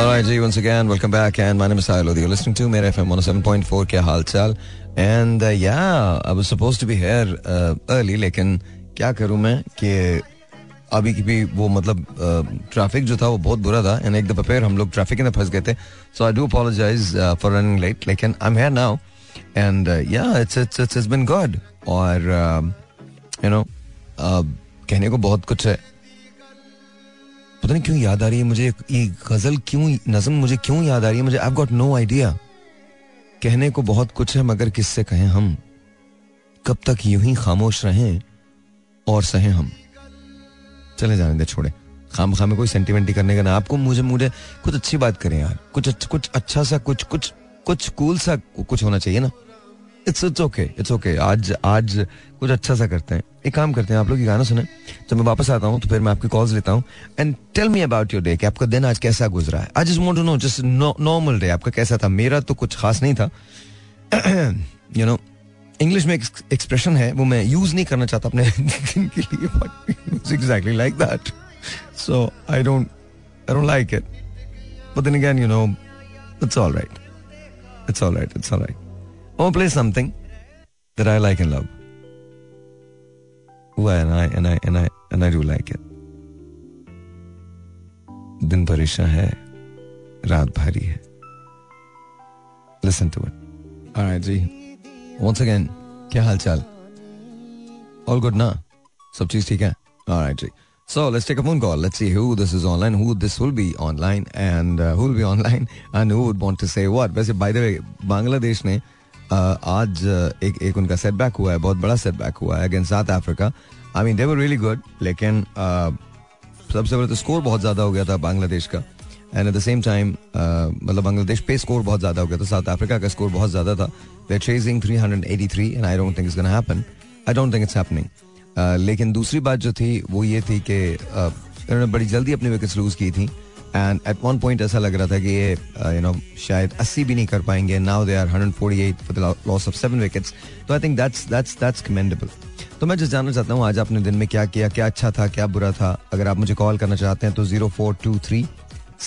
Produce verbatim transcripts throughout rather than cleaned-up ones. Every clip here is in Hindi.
Alright ji, once again, welcome back and my name is Sahir Lodhi. You're listening to Mera F M one oh seven point four. क्या हाल चाल? And uh, yeah, I was supposed to be here uh, early, लेकिन क्या करूँ मैं कि अभी की भी वो मतलब ट्रैफिक uh, जो था वो बहुत बुरा था. एंड एक दफ़ा फिर हम लोग ट्रैफिक में फंस गए थे. So I do apologise for running late, लेकिन I am here now and yeah it's it's it's been good. और यू नो कहने को बहुत कुछ है. पता नहीं क्यों याद आ रही है मुझे ये गज़ल, क्यों नज़म मुझे क्यों याद आ रही है मुझे. I have got no idea. कहने को बहुत कुछ है मगर किससे कहें हम, कब तक यूं ही खामोश रहें और सहें हम. चले जाने दे, छोड़े खाम खामे कोई सेंटिमेंटी करने का ना आपको. मुझे मुझे कुछ अच्छी बात करें यार, कुछ अच्छा, कुछ अच्छा सा कुछ कुछ कुछ कूल सा कुछ होना चाहिए ना. It's it's okay it's okay आज आज कुछ अच्छा सा करते हैं. एक काम करते हैं, आप लोग ये गाना सुने, जब मैं वापस आता हूँ तो फिर मैं आपकी कॉल्स लेता हूँ. And tell me about your day, कि आपका दिन आज कैसा गुजरा है. I just want to know just normal day आपका कैसा था. मेरा तो कुछ खास नहीं था. यू नो इंग्लिश में एक्सप्रेशन है वो मैं यूज नहीं करना चाहता अपने दिन के लिए, but exactly like that. So I don't I don't like it, but then again you know it's alright it's alright it's alright. I'll play something that I like and love. Ooh, and I and I and I and I do like it. दिन परेशान है, रात भारी है. Listen to it. All right, ji. Once again, क्या हालचाल? All good ना? सब चीज ठीक है? All right, ji. So let's take a phone call. Let's see who this is online, who this will be online, and uh, who will be online, and who would want to say what. वैसे by the way, Bangladesh ने Uh, आज uh, एक एक उनका सेटबैक हुआ है, बहुत बड़ा सेटबैक हुआ है against South Africa. I mean they were really good, लेकिन uh, सबसे पहले तो स्कोर बहुत ज़्यादा हो गया था बांग्लादेश का. And at the same time मतलब बांग्लादेश पे स्कोर बहुत ज़्यादा हो गया था, साउथ अफ्रीका का स्कोर बहुत ज़्यादा था. They are chasing three eighty three and I don't think it's gonna happen. I don't think it's happening. लेकिन दूसरी बात जो थी वो ये थी कि उन्होंने uh, बड़ी जल्दी अपनी विकेट्स लूज़ की थी. एंड एट वन पॉइंट ऐसा लग रहा था कि ये यू नो शायद अस्सी भी नहीं कर पाएंगे. Now they are one forty eight for the loss of seven wickets. तो I think that's that's that's commendable. तो मैं जस्ट जानना चाहता हूँ आज आपने दिन में क्या किया, क्या अच्छा था, क्या बुरा था. अगर आप मुझे कॉल करना चाहते हैं तो zero four two three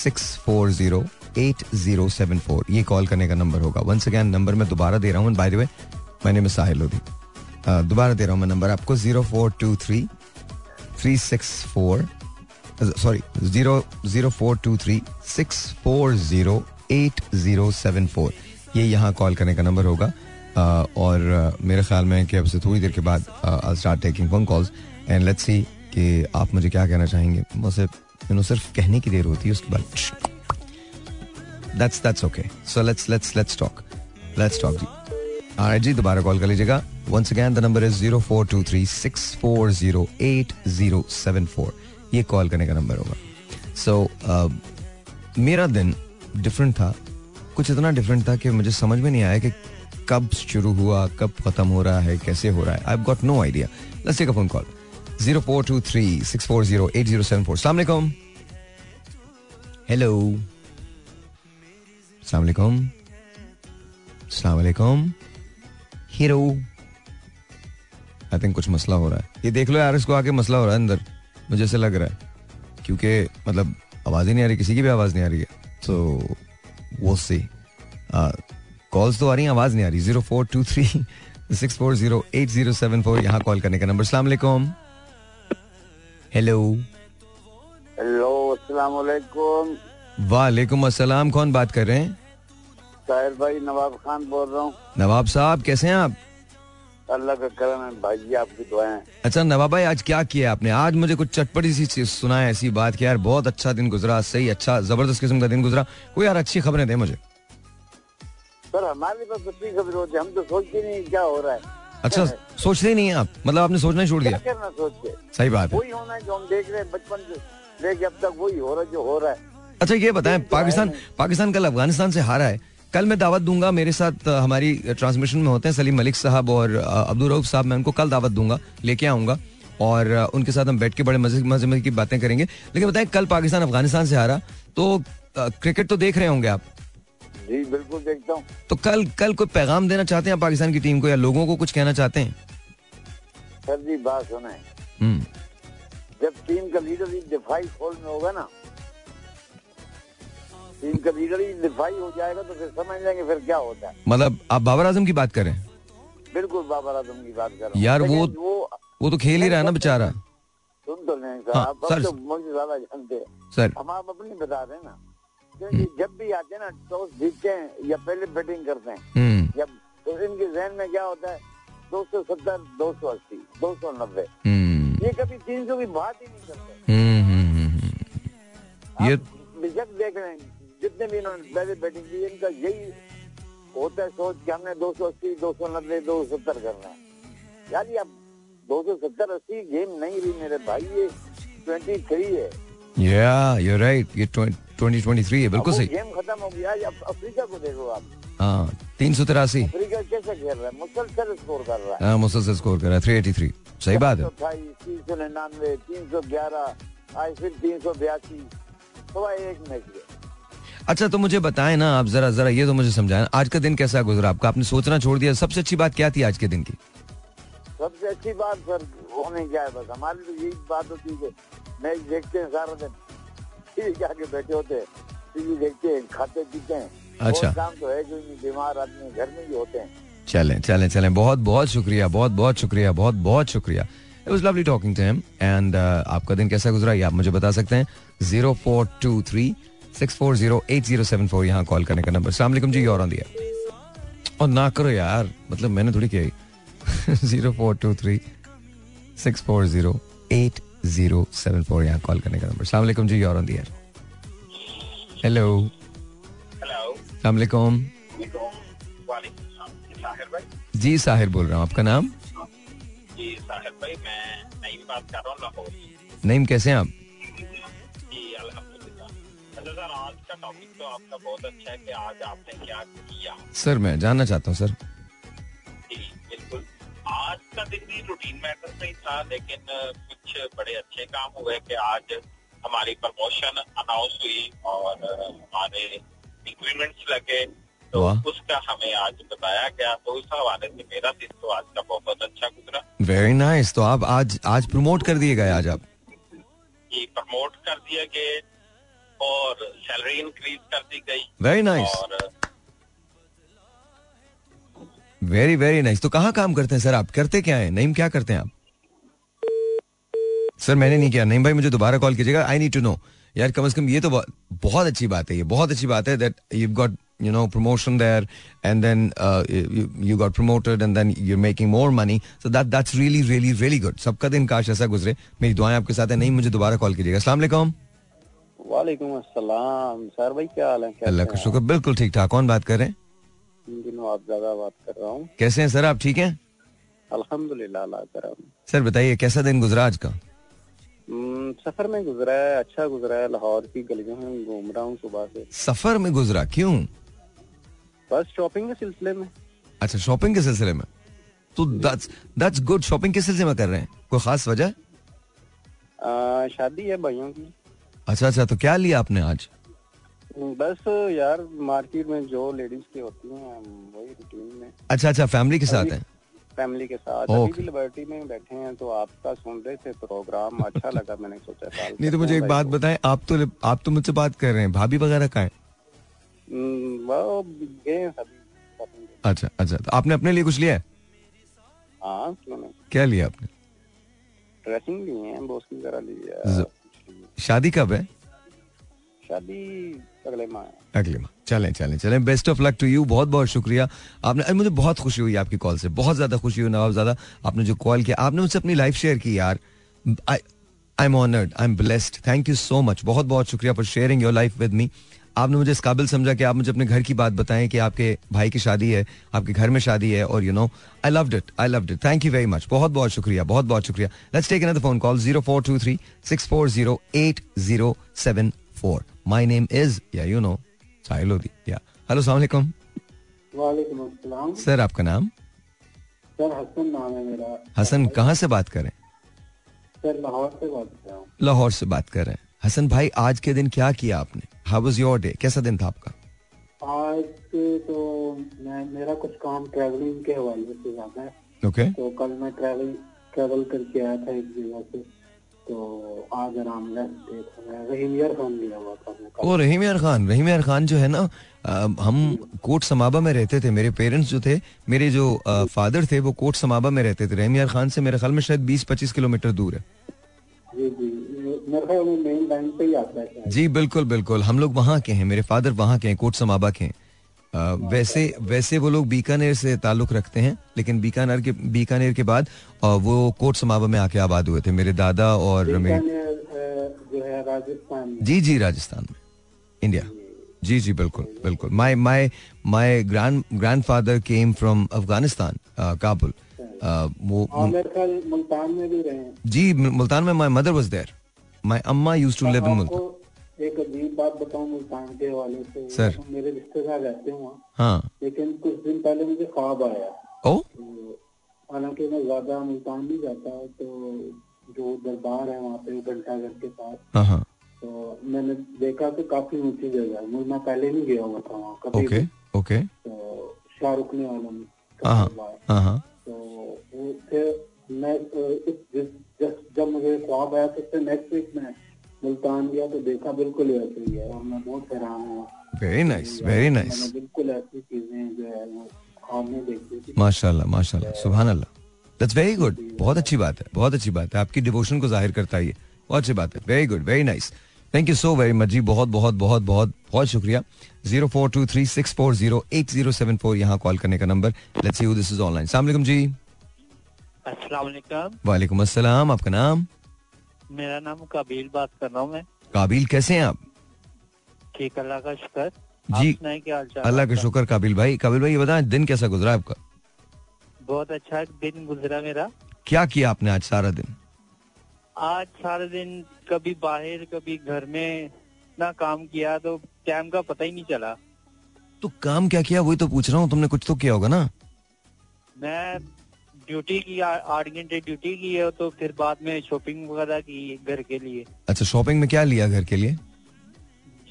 six four zero eight zero seven four ये कॉल करने का नंबर होगा. वंस अगैन नंबर मैं दोबारा दे रहा हूँ. By the way my name is Sahil Lodhi. दोबारा दे रहा हूँ मैं नंबर आपको zero four two three three six four, sorry zero zero four two three six four zero eight zero seven four, ये यहाँ कॉल करने का नंबर होगा. और मेरे ख्याल में कि अब से थोड़ी देर के बाद I start taking phone calls and let's see कि आप मुझे क्या कहना चाहेंगे. मुझे यू नो सिर्फ कहने की देर होती है, उसके बाद that's that's okay. So let's let's let's talk let's talk जी. ऑलराइट जी, दोबारा कॉल कर लीजिएगा. Once again the number is zero four two three six four zero eight zero seven four, ये कॉल करने का नंबर होगा. सो so, uh, मेरा दिन डिफरेंट था, कुछ इतना डिफरेंट था कि मुझे समझ में नहीं आया कि कब शुरू हुआ, कब खत्म हो रहा है, कैसे हो रहा है. I have got no idea. Let's take a phone call zero four two three six four zero eight zero seven four. अस्सलाम वालेकुम. हेलो. अस्सलाम वालेकुम. अस्सलाम वालेकुम. हीरो आई थिंक कुछ मसला हो रहा है. ये देख लो यार, इसको आके मसला हो रहा है अंदर, मुझे ऐसा लग रहा है, क्योंकि मतलब आवाज़ ही नहीं आ रही, किसी की भी आवाज़ नहीं आ रही है. सो वो सी कॉल्स तो आ रही हैं, आवाज़ नहीं आ रही. Zero four two three six four zero eight zero seven four यहाँ कॉल करने का नंबर. अस्सलाम वालेकुम. हेलो. हेलो. अस्सलाम वालेकुम. वालेकुम अस्सलाम. कौन बात कर रहे हैं? साहिर भाई, नवाब खान बोल रहा हूँ. नवाब साहब कैसे हैं आप? अल्लाह का करम है भाई जी, आपकी दुआएं. अच्छा नवाब भाई, आज क्या किया आपने? आज मुझे कुछ चटपटी सी चीज सुनाया, ऐसी बात कि यार बहुत अच्छा दिन गुजरा, सही अच्छा जबरदस्त किस्म का दिन गुजरा. कोई यार अच्छी खबरें दे मुझे. सर हमारे पास अच्छी खबर होती है, हम तो सोचते नहीं क्या हो रहा है. अच्छा सोचते ही नहीं है आप, मतलब आपने सोचना ही छोड़ दिया. करना सोच के सही बात है, वही होना है जो हम देख रहे हैं बचपन से लेके अब तक, वही हो रहा है जो हो रहा है. अच्छा ये बताएं, पाकिस्तान पाकिस्तान कल अफगानिस्तान से हारा है. कल मैं दावत दूंगा, मेरे साथ हमारी ट्रांसमिशन में होते हैं सलीम मलिक साहब और अब्दुल रऊफ साहब. मैं उनको कल दावत दूंगा, लेके आऊँगा और उनके साथ हम बैठ के बड़े मजे मजे मजे की बातें करेंगे. लेकिन बताएं, कल पाकिस्तान अफगानिस्तान से हारा, तो क्रिकेट तो देख रहे होंगे आप? जी बिल्कुल देखता हूँ. तो कल कल कोई पैगाम देना चाहते हैं पाकिस्तान की टीम को, या लोगों को कुछ कहना चाहते हैं? सर जी बात होना है, जब टीम का लीडर इस डिफाई फॉल में होगा ना, टीम का लीडर ही दिफाई हो जाएगा तो फिर समझ लेंगे फिर क्या होता है। मतलब आप बाबर आजम की बात करें? बिल्कुल बाबर आजम की बात कर रहा हूं यार, वो वो तो खेल ही रहा है ना बेचारा। सुन तो लें सर, हम आप अपनी बता रहे हैं ना, जब भी आते हैं ना टॉस जीतते हैं या पहले बैटिंग करते हैं या तो इनके जहन में क्या होता है दो सौ सत्तर दो सौ अस्सी दो सौ नब्बे, ये कभी तीन सौ की बात ही नहीं करते। ये बेशक देख रहे हैं जितने भी इन्होंने पहले बैटिंग की इनका यही होता है सोच कि हमने दो सौ अस्सी दो सौ नब्बे दो सौ सत्तर करना है। यार ये अब दो सौ सत्तर अस्सी गेम नहीं रही मेरे भाई, ये ट्वेंटी थ्री है। Yeah, you're right. ये ट्वेंटी ट्वेंटी थ्री है, बिल्कुल सही। गेम खत्म हो गया। अब अफ्रीका को देखो आप। हाँ, तीन सौ तिरासी। अफ्रीका कैसे खेल रहा है, मुसलसल स्कोर कर रहा है। हाँ, मुसलसल स्कोर कर रहा है, तीन सौ तिरासी। सही बात है। तीन सौ निन्यानवे, तीन सौ ग्यारह, आज फिर तीन सौ बयासी, तो एक मैच है। अच्छा तो मुझे बताएं ना आप जरा जरा ये तो मुझे समझाएं, आज का दिन कैसा गुजरा आपका? आपने सोचना छोड़ दिया, सबसे अच्छी बात क्या थी आज के दिन की? सबसे अच्छी बात सर होने क्या है, बस हमारी तो यही बात होती है, मैच देखते हैं सारा दिन, टीवी के आगे बैठे होते हैं, टीवी देखते हैं, खाते पीते हैं। अच्छा, काम तो है जो बीमार आदमी घर में ही होते हैं। चलें चलें चलें, बहुत बहुत शुक्रिया, बहुत बहुत शुक्रिया, बहुत बहुत शुक्रिया। It was lovely talking to him and uh, आपका दिन कैसा गुजरा ये आप मुझे बता सकते हैं। Zero four two three six four zero eight zero seven four यहाँ कॉल करने का नंबर। अस्सलाम वालेकुम जी, और दिया और ना करो यार, मतलब मैंने थोड़ी किया zero four two three six four zero eight zero seven four यहाँ कॉल करने का नंबर। सलामकुम जी, you're on the air. Hello सलामकुम जी, साहिर बोल रहा हूँ। आपका नाम? जी साहिर भाई, मैं नईम बात कर रहा हूँ लाहौर। नईम कैसे हैं आप? जी अल्हम्दुलिल्लाह। अच्छा सर, आज का टॉपिक तो आपका बहुत अच्छा है कि आज आपने क्या किया। सर मैं जानना चाहता हूँ सर। जी बिल्कुल, आज का दिन भी रूटीन मैटर नहीं था, लेकिन कुछ बड़े अच्छे काम हुए कि आज हमारी प्रमोशन अनाउंस हुई और हमारे इंक्रीमेंट्स लगे, तो उसका हमें आज बताया गया, तो उस हवाले से मेरा दिन तो आज का बहुत अच्छा गुजरा। Very nice nice. तो आप आज आज प्रमोट कर दिए गए? आज आप ये प्रमोट कर दिए गए और सैलरी इंक्रीज कर दी गई। Very nice nice. Very very nice. तो कहाँ काम करते हैं सर आप, करते क्या है? नईम क्या करते हैं आप? सर मैंने नहीं किया। नईम भाई मुझे दोबारा कॉल कीजिएगा, आई नीड टू नो यार। कम से कम ये तो बहुत अच्छी बात है, ये बहुत अच्छी बात है that you got you know promotion there and then you got promoted and then you are making more money, so that that's really really really good. सबका दिन काश ऐसा गुजरे, मेरी दुआएं आपके साथ है। नईम मुझे दोबारा कॉल कीजिएगा। अस्सलाम वालेकुम। वालेकुम अस्सलाम। सर भाई क्या हाल है? अल्लाह का शुक्र, बिल्कुल ठीक ठाक। कौन बात कर रहे हैं? आप ज्यादा बात कर रहा हूँ। कैसे हैं सर आप, ठीक हैं? अल्हम्दुलिल्लाह। सर बताइए कैसा दिन गुजरा आज का? सफर में गुजरा है, अच्छा गुजरा है, लाहौर की गलियों में घूम रहा हूँ सुबह से। सफर में गुजरा क्यों? बस शॉपिंग के सिलसिले में। अच्छा शॉपिंग के सिलसिले में, तो दैट्स दैट्स गुड। शॉपिंग के सिलसिले में कर रहे हैं, कोई खास वजह? शादी है भाइयों की। अच्छा अच्छा, तो क्या लिया आपने आज? बस यार मार्केट में जो लेडीज की होती हैं वही रूटीन में। अच्छा अच्छा, फैमिली के साथ हैं? फैमिली के साथ अभी भी लिबर्टी में बैठे हैं, तो आपका सुन रहे थे प्रोग्राम, अच्छा लगा, मैंने सोचा कॉल। नहीं तो मुझे एक बात बताएं, आप तो आप तो मुझसे बात कर रहे हैं, भाभी वगैरह कहाँ हैं? वो गए सभी। अच्छा अच्छा, तो आपने अपने लिए कुछ लिया है? हाँ क्या लिया आपने? ड्रेसिंग ली है, बॉस की तरह ली है। शादी कब है? शादी अगले माह। अगले माह। चलें चलें चलें, best of luck to you. बहुत बहुत शुक्रिया आपने, मुझे बहुत खुशी हुई आपकी कॉल से, बहुत ज्यादा खुशी हुई नवाब ज़्यादा, आपने जो कॉल किया, आपने मुझसे अपनी लाइफ शेयर की यार। I am honoured, I am blessed, thank you so much. बहुत बहुत शुक्रिया for sharing your life with me. आपने मुझे इस काबिल समझा कि आप मुझे अपने घर की बात बताएं कि आपके भाई की शादी है, आपके घर में शादी है, और you know I loved it, I loved it, thank you very much. बहुत बहुत शुक्रिया, बहुत बहुत शुक्रिया। Let's take another phone call. Zero four two three six four zero eight zero seven four. My name is, yeah, you know, Sahir Lodhi, yeah. Hello, Assalamualaikum. Waalaikum Assalam. Sir, आपका नाम? Sir, हसन नाम है मेरा। हसन, कहाँ से बात कर रहे हैं? Sir, लाहौर से बात कर रहा हूँ। लाहौर से बात कर रहे हैं। हसन भाई, आज के दिन क्या किया आपने? How was your day? कैसा दिन था आपका? आज तो मैं मेरा कुछ काम ट्रैवलिंग के हवाले से जाना है। Okay. तो कल मैं ट्रैवल ट्रैवल करके आया था एक जगह से। तो आज आराम रहीम यार खान लिया हुआ था। ओ रहीम यार खान, रहीम यार खान जो है ना, हम कोट समाबा में रहते थे, मेरे पेरेंट्स जो थे, मेरे जो फादर थे वो कोट समाबा में रहते थे। रहीम यार खान से मेरे ख्याल में शायद बीस पच्चीस किलोमीटर दूर है। जी जी, मेरे ख्याल में मेन लाइन पे ही आता है। जी बिल्कुल बिल्कुल, हम लोग वहाँ के हैं, मेरे फादर वहाँ के हैं, कोट समाबा के हैं। आ, वैसे वैसे वो लोग बीकानेर से ताल्लुक़ रखते हैं, लेकिन बीकानेर के बीकानेर के बाद आ, वो कोट समाबा में आके आबाद हुए थे मेरे दादा और मेरे जो है राजस्थान में। जी जी, राजस्थान में, इंडिया। जी जी बिल्कुल बिल्कुल। My my my grand grandfather came from Afghanistan, Kabul. आ, वो मुल्तान में भी रहे। जी मुल्तान में, my mother was there, my अम्मा used to live in Multan. एक अजीब बात बताऊं मुल्तान के हवाले से, सर मेरे रिश्तेदार रहते हैं वहाँ। हाँ। लेकिन कुछ दिन पहले मुझे ख्वाब आया, हालांकि मैं ज्यादा मुल्तान नहीं जाता, तो जो दरबार है वहाँ पे घंटाघर के पास, तो मैंने देखा कि काफी ऊंची जगह है, मैं पहले नहीं गया हुआ था वहाँ कभी। Okay okay. तो शाहरुख ने आलम, तो उससे मैं जब मुझे ख्वाब आया तो उससे नेक्स्ट वीक में मुल्तान गया तो देखा बिल्कुल ऐसे ही है, और मैं बहुत हैरान हुआ। Very nice, very nice. मैंने बिल्कुल ऐसी चीजें जो है वो ख्वाब में देखी थी। माशाल्लाह माशाल्लाह, सुभानअल्लाह, दैट्स वेरी गुड। बहुत अच्छी बात है, बहुत अच्छी बात है, आपकी डिवोशन को जाहिर करता है, बहुत अच्छी बात है। Very good, very nice, thank you so very much जी, बहुत बहुत बहुत बहुत बहुत शुक्रिया। Zero four two three six four zero eight zero seven four यहाँ कॉल करने का number. Let's see who this is online. अस्सलाम वालेकुम जी। अस्सलाम वालेकुम। वालेकुम अस्सलाम। आपका नाम? मेरा नाम काबिल, बात कर रहा हूँ मैं। काबिल कैसे हैं आप? ठीक, अल्लाह का शुक्र। जी सुनाएं, क्या हाल चाल? अल्लाह का शुक्र काबिल भाई। काबिल भाई ये बताएं दिन कैसा गुजरा आपका? बहुत अच्छा दिन गुजरा मेरा। क्या किया आपने आज सारा दिन? आज सारा दिन कभी बाहर कभी घर में ना काम किया, तो टाइम का पता ही नहीं चला। तो काम क्या किया वही तो पूछ रहा हूँ, तुमने कुछ तो किया होगा ना? मैं ड्यूटी की, आठ घंटे ड्यूटी की है, तो फिर बाद में शॉपिंग वगैरह की घर के लिए। अच्छा, शॉपिंग में क्या लिया घर के लिए?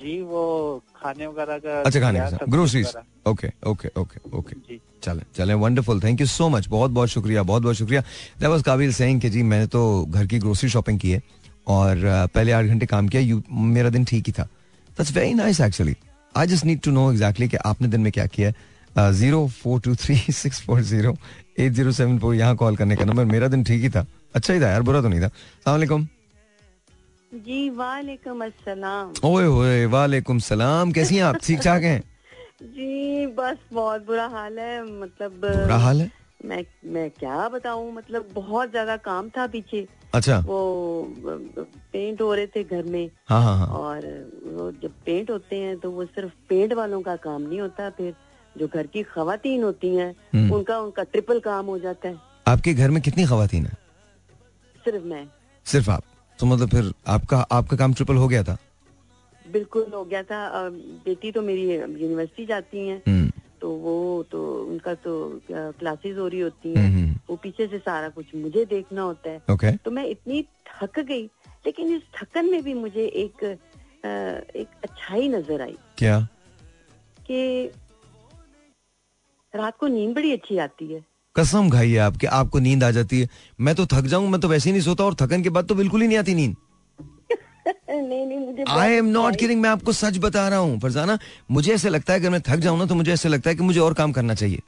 जी वो खाने वगैरह का। अच्छा, खाने का, groceries. Okay okay okay okay, चलें चलें, wonderful, thank you so much, बहुत बहुत शुक्रिया, बहुत बहुत शुक्रिया। दैट वाज काबिल सेइंग कि जी मैंने तो घर की ग्रोसरी शॉपिंग की है और पहले आठ घंटे काम किया, यू, मेरा दिन ठीक ही था। That's very nice actually. I just need to know exactly कि आपने दिन में क्या किया है। Zero four two three six four zero eight zero seven four यहाँ कॉल करने का नंबर। मेरा दिन ठीक ही था, अच्छा ही था यार, बुरा तो नहीं था। अस्सलाम वालेकुम जी। वालेकुम अस्सलाम। ओए ओए, वालेकुम सलाम। कैसी हैं आप? ठीक ठाक हैं जी, बस बहुत बुरा हाल है, मतलब बुरा हाल है, मैं मैं क्या बताऊं, मतलब बहुत ज्यादा काम था पीछे। अच्छा। वो पेंट हो रहे थे घर में। हाँ हाँ हाँ। और वो जब पेंट होते हैं तो वो सिर्फ पेंट वालों का काम नहीं होता, फिर जो घर की खवातीन होती हैं उनका उनका ट्रिपल काम हो जाता है। आपके घर में कितनी खवातीन है? सिर्फ मैं। सिर्फ आप? तो मतलब फिर आपका आपका काम ट्रिपल हो गया था? बिल्कुल हो गया था। बेटी तो मेरी यूनिवर्सिटी जाती हैं, तो वो तो उनका तो क्लासेस हो रही होती हैं, वो पीछे से सारा कुछ मुझे देखना होता है। okay. तो मैं इतनी थक गई, लेकिन इस थकन में भी मुझे एक एक अच्छाई नजर आई। क्या? कि रात को नींद बड़ी अच्छी आती है। कसम खाई है आपके, आपको नींद आ जाती है? मैं तो थक जाऊं, मैं तो वैसे ही नहीं सोता, और थकन के बाद तो बिल्कुल ही नहीं आती नींद। नहीं नहीं, मुझे आई एम नॉट किडिंग, मैं आपको सच बता रहा हूँ फरजाना। मुझे ऐसे लगता है अगर मैं थक जाऊँ ना तो मुझे ऐसे लगता है कि मुझे और काम करना चाहिए।